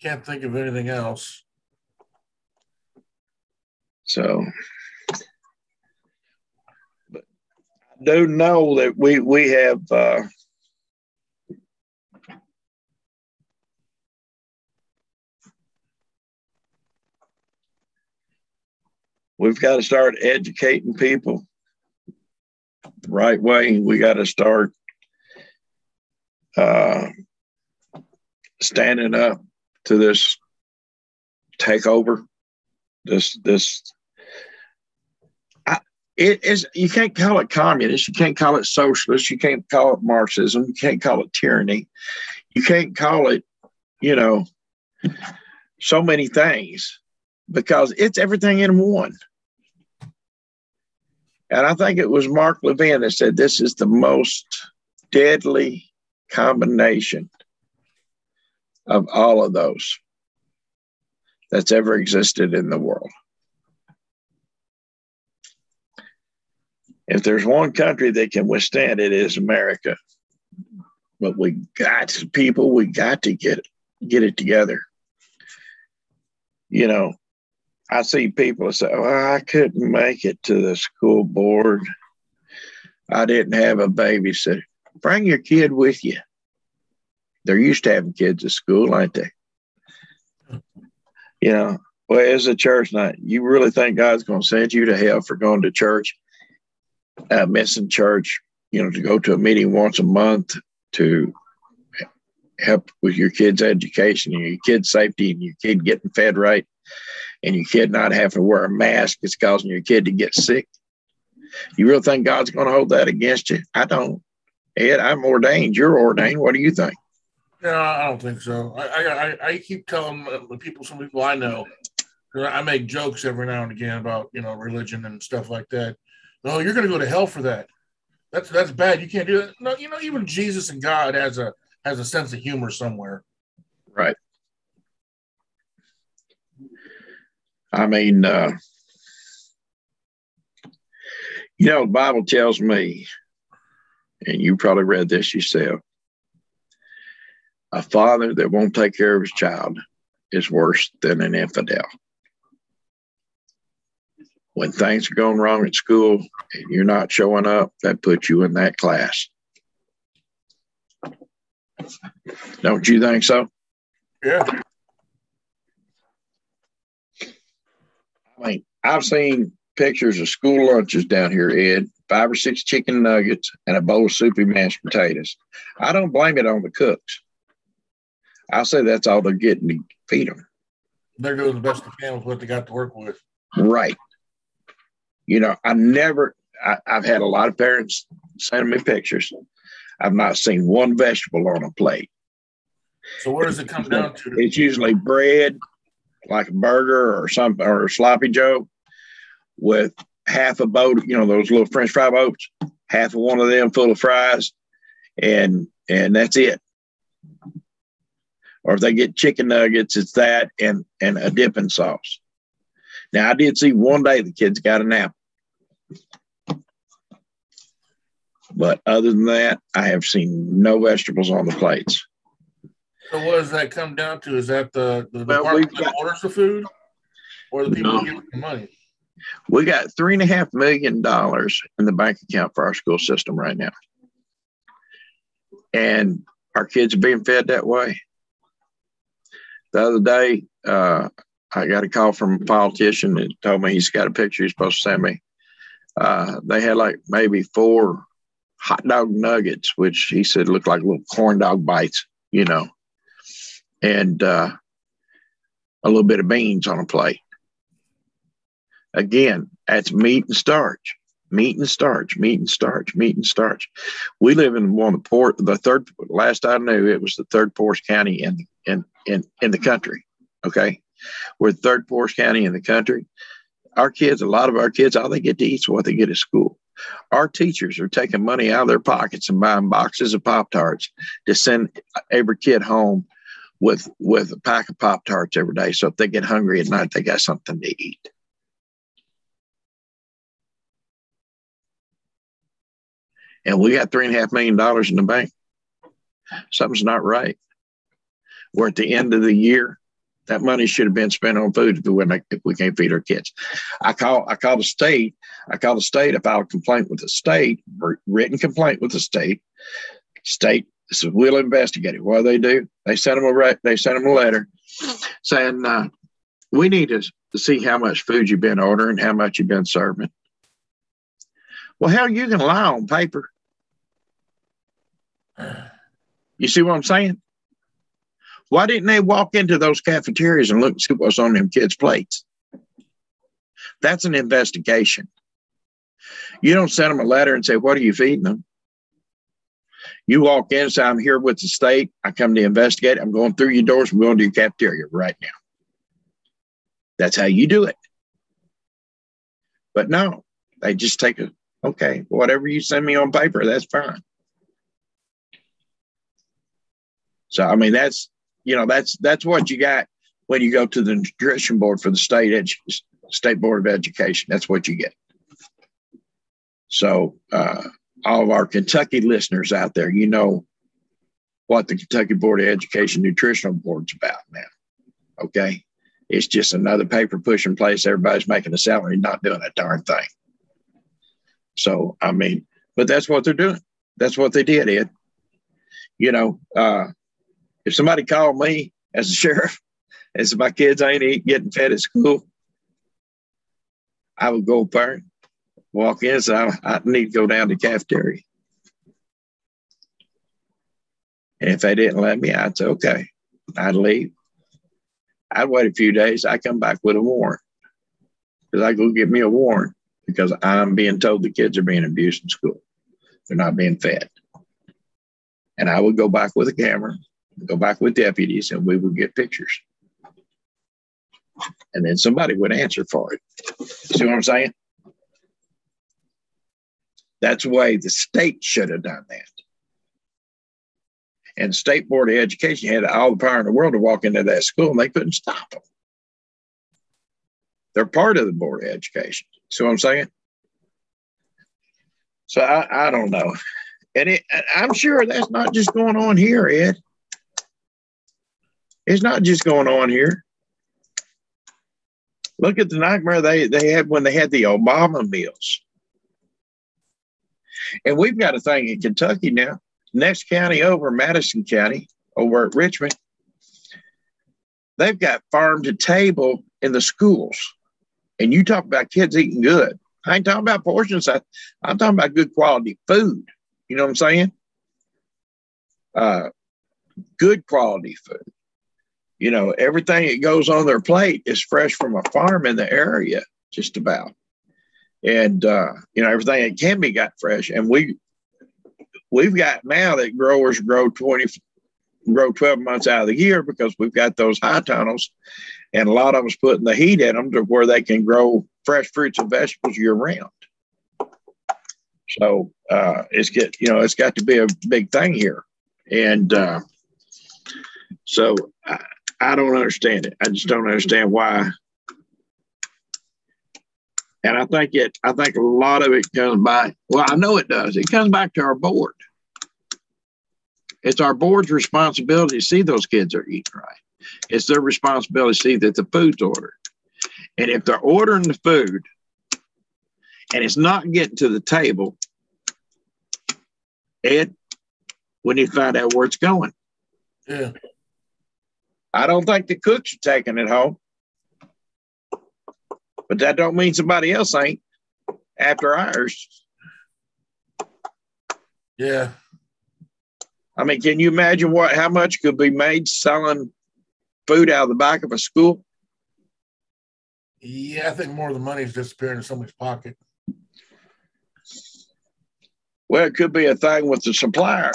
Can't think of anything else. So, but I do know that we have we've got to start educating people the right way. We got to start standing up to this takeover. It is. You can't call it communist. You can't call it socialist. You can't call it Marxism. You can't call it tyranny. You can't call it, you know, so many things, because it's everything in one. And I think it was Mark Levin that said this is the most deadly combination of all of those that's ever existed in the world. If there's one country that can withstand it, it is America. But we got to get it together. You know, I see people say, oh, I couldn't make it to the school board. I didn't have a babysitter. Bring your kid with you. They're used to having kids at school, aren't they? You know, well, it's a church night. You really think God's going to send you to hell for going to church, missing church, you know, to go to a meeting once a month to help with your kid's education and your kid's safety and your kid getting fed right and your kid not having to wear a mask? It's causing your kid to get sick. You really think God's going to hold that against you? I don't. Ed, I'm ordained. You're ordained. What do you think? No, I don't think so. I keep telling people, some people I know, I make jokes every now and again about, you know, religion and stuff like that. No, you're going to go to hell for that. That's bad. You can't do that. No, you know, even Jesus and God has a sense of humor somewhere. Right. I mean, you know, the Bible tells me, and you probably read this yourself, a father that won't take care of his child is worse than an infidel. When things are going wrong at school and you're not showing up, that puts you in that class. Don't you think so? Yeah. I mean, I've seen pictures of school lunches down here, Ed, 5 or 6 chicken nuggets and a bowl of soupy mashed potatoes. I don't blame it on the cooks. I say that's all they're getting to feed them. They're doing the best they can with what they got to work with. Right. You know, I've had a lot of parents send me pictures. I've not seen one vegetable on a plate. So where does it come down to? It's usually bread, like a burger or something, or a sloppy joe with half a boat, you know, those little French fry boats, half of one of them full of fries, and that's it. Or if they get chicken nuggets, it's that and a dipping sauce. Now, I did see one day the kids got an apple. But other than that, I have seen no vegetables on the plates. So what does that come down to? Is that the department that orders the food or the people who give the money? We got $3.5 million in the bank account for our school system right now. And our kids are being fed that way. The other day, I got a call from a politician that told me he's got a picture he's supposed to send me. They had like maybe 4 hot dog nuggets, which he said looked like little corn dog bites, you know, and a little bit of beans on a plate. Again, that's meat and starch, meat and starch, meat and starch, meat and starch. We live in one of the third, last I knew, it was the third poorest county in the country. Okay. We're the third poorest county in the country. Our kids, a lot of our kids, all they get to eat is what they get at school. Our teachers are taking money out of their pockets and buying boxes of Pop-Tarts to send every kid home with a pack of Pop-Tarts every day. So if they get hungry at night, they got something to eat. And we got $3.5 million in the bank. Something's not right. We're at the end of the year. That money should have been spent on food if we can't feed our kids. I call the state. I call the state. I filed a complaint with the state, written complaint with the state. State says we'll investigate it. What do they do? They sent them a letter saying we need to see how much food you've been ordering, how much you've been serving. Well, how are you going to lie on paper? You see what I'm saying? Why didn't they walk into those cafeterias and look and see what's on them kids' plates? That's an investigation. You don't send them a letter and say, what are you feeding them? You walk in and say, I'm here with the state. I come to investigate. I'm going through your doors. We're going to your cafeteria right now. That's how you do it. But no, they just take okay, whatever you send me on paper, that's fine. So, I mean, that's what you got when you go to the nutrition board for the state board of education. That's what you get. So all of our Kentucky listeners out there, you know what the Kentucky Board of Education Nutritional Board's about now. Okay. It's just another paper pushing place. Everybody's making a salary, not doing a darn thing. So, I mean, but that's what they're doing. That's what they did, Ed. You know, if somebody called me as a sheriff and said my kids ain't getting fed at school, I would go up there, walk in, so I need to go down to the cafeteria. And if they didn't let me, I'd say, okay, I'd leave. I'd wait a few days. I come back with a warrant because I go get me a warrant because I'm being told the kids are being abused in school. They're not being fed. And I would go back with a camera. Go back with deputies and we would get pictures. And then somebody would answer for it. See what I'm saying? That's the way the state should have done that. And State Board of Education had all the power in the world to walk into that school and they couldn't stop them. They're part of the Board of Education. See what I'm saying? So I don't know. And I'm sure that's not just going on here, Ed. It's not just going on here. Look at the nightmare they had when they had the Obama meals. And we've got a thing in Kentucky now. Next county over, Madison County, over at Richmond, they've got farm to table in the schools. And you talk about kids eating good. I ain't talking about portion size. I'm talking about good quality food. You know what I'm saying? Good quality food. You know, everything that goes on their plate is fresh from a farm in the area, just about. And, you know, everything that can be got fresh. And we've got now that growers grow 12 months out of the year because we've got those high tunnels, and a lot of them's putting the heat in them to where they can grow fresh fruits and vegetables year round. So it's got to be a big thing here. And so I don't understand it. I just don't understand why. And I think a lot of it comes back. Well, I know it does. It comes back to our board. It's our board's responsibility to see those kids are eating right. It's their responsibility to see that the food's ordered. And if they're ordering the food and it's not getting to the table, Ed, we need to find out where it's going. Yeah. I don't think the cooks are taking it home. But that don't mean somebody else ain't after hours. Yeah. I mean, can you imagine how much could be made selling food out of the back of a school? Yeah, I think more of the money is disappearing in somebody's pocket. Well, it could be a thing with a supplier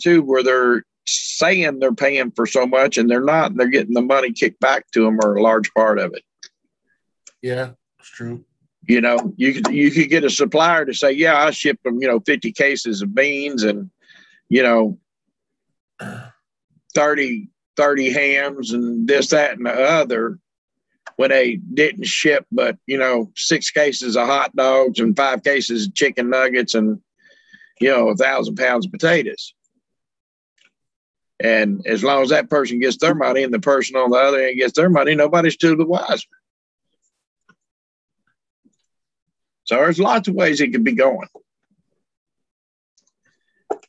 too, where they're saying they're paying for so much and they're not, and they're getting the money kicked back to them, or a large part of it. Yeah, it's true. You know, you could get a supplier to say, yeah, I shipped them, 50 cases of beans and, 30 hams and this, that, and the other, when they didn't ship, but, 6 cases of hot dogs and 5 cases of chicken nuggets and, 1,000 pounds of potatoes. And as long as that person gets their money and the person on the other end gets their money, nobody's too the wiser. So there's lots of ways it could be going.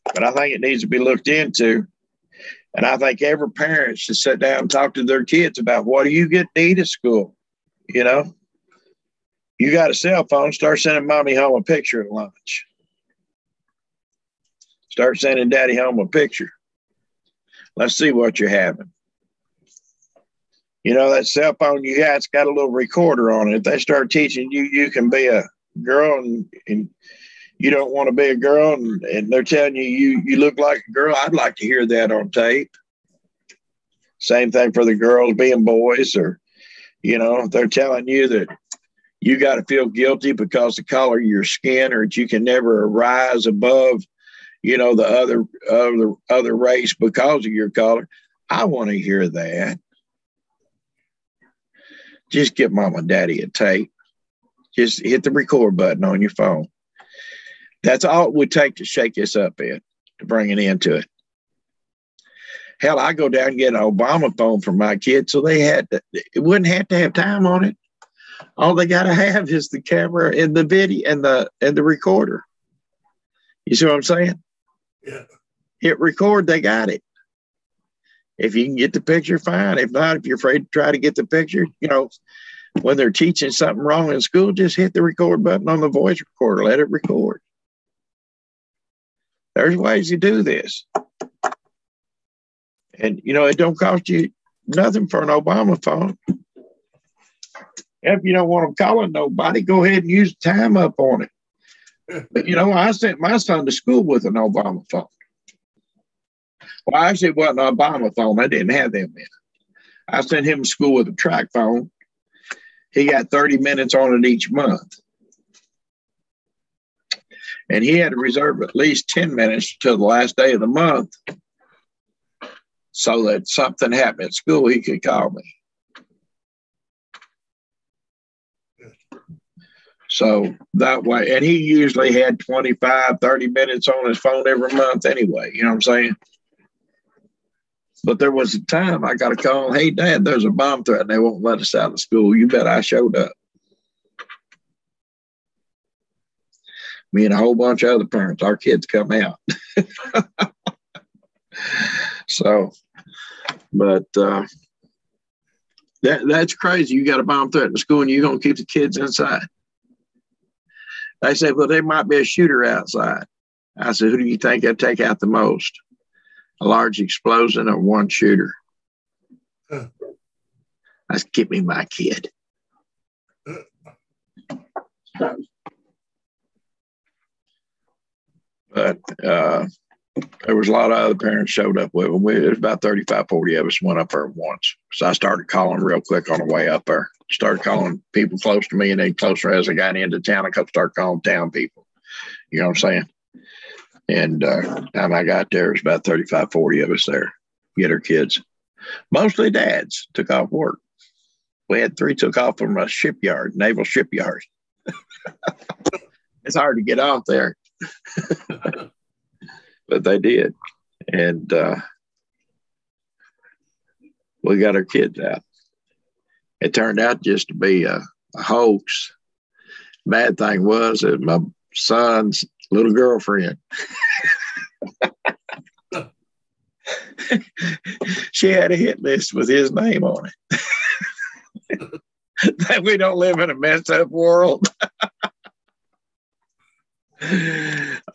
But I think it needs to be looked into. And I think every parent should sit down and talk to their kids about, what do you get to eat at school? You got a cell phone, start sending mommy home a picture at lunch. Start sending daddy home a picture. Let's see what you're having. That cell phone you got, it's got a little recorder on it. If they start teaching you can be a girl and you don't want to be a girl, and they're telling you look like a girl, I'd like to hear that on tape. Same thing for the girls being boys, or, they're telling you that you got to feel guilty because the color of your skin, or that you can never rise above, the other race because of your color. I want to hear that. Just get mom and daddy a tape. Just hit the record button on your phone. That's all it would take to shake this up, Ed, to bring an end to it. Hell, I go down and get an Obama phone for my kids, so it wouldn't have to have time on it. All they got to have is the camera and the video and the recorder. You see what I'm saying? Yeah. Hit record, they got it. If you can get the picture, fine. If not, if you're afraid to try to get the picture, when they're teaching something wrong in school, just hit the record button on the voice recorder. Let it record. There's ways to do this. And, it don't cost you nothing for an Obama phone. If you don't want them calling nobody, go ahead and use the time up on it. But, I sent my son to school with an Obama phone. Well, actually, it wasn't an Obama phone. I didn't have them then. I sent him to school with a track phone. He got 30 minutes on it each month. And he had to reserve at least 10 minutes till the last day of the month, so that something happened at school, he could call me. So that way, and he usually had 25, 30 minutes on his phone every month anyway. You know what I'm saying? But there was a time I got a call, hey, Dad, there's a bomb threat and they won't let us out of school. You bet I showed up. Me and a whole bunch of other parents, our kids come out. So, but that's crazy. You got a bomb threat in school and you're going to keep the kids inside. They say, well, there might be a shooter outside. I said, who do you think they'll take out the most? A large explosion or one shooter? That's give me my kid. But there was a lot of other parents showed up with them. It was about 35, 40 of us went up there once. So I started calling real quick on the way up there. Started calling people close to me, and then closer as I got into town, I started calling town people. You know what I'm saying? And time I got there, it was about 35, 40 of us there. Get our kids. Mostly dads took off work. We had three took off from a shipyard, naval shipyard. It's hard to get off there. But they did. And we got our kids out. It turned out just to be a hoax. Bad thing was that my son's little girlfriend, she had a hit list with his name on it. That we don't live in a messed up world.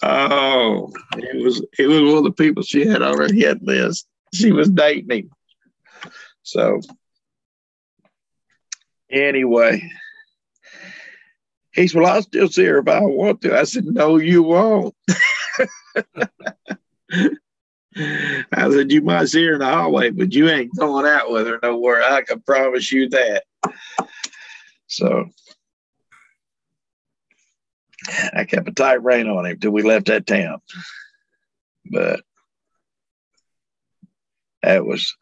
Oh, it was one of the people she had on her hit list. She was dating him. So anyway, he said, "Well, I'll still see her if I want to." I said, "No, you won't." I said, "You might see her in the hallway, but you ain't going out with her nowhere. I can promise you that." So I kept a tight rein on him till we left that town. But that was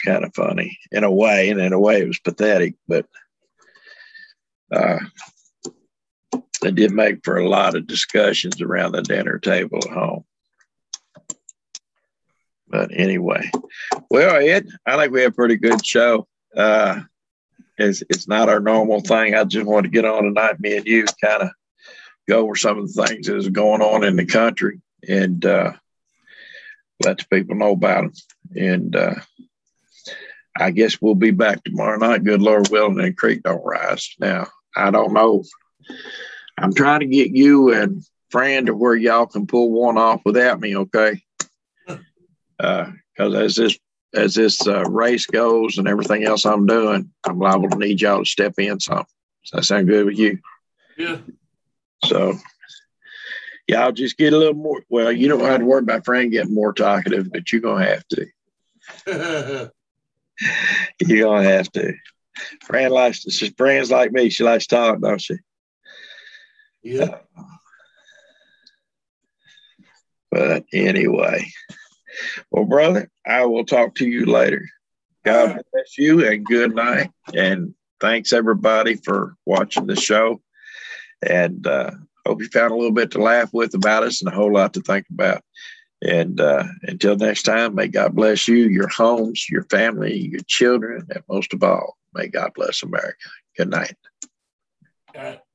kind of funny in a way, and in a way it was pathetic, but it did make for a lot of discussions around the dinner table at home. But anyway, well, Ed, I think we have a pretty good show. It's not our normal thing. I just wanted to get on tonight, me and you, kind of go over some of the things that is going on in the country and let the people know about them. And I guess we'll be back tomorrow night. Good Lord willing, and creek don't rise. Now, I don't know. I'm trying to get you and Fran to where y'all can pull one off without me, okay? Because as this race goes and everything else I'm doing, I'm liable to need y'all to step in some. Does that sound good with you? Yeah. So, yeah, I'll just get a little more. Well, you don't have to worry about Fran getting more talkative, but you're going to have to. You're going to have to. Fran's like me. She likes to talk, don't she? Yeah. But anyway. Well, brother, I will talk to you later. God bless you and good night. And thanks, everybody, for watching the show. And hope you found a little bit to laugh with about us and a whole lot to think about. And until next time, may God bless you, your homes, your family, your children, and most of all, may God bless America. Good night.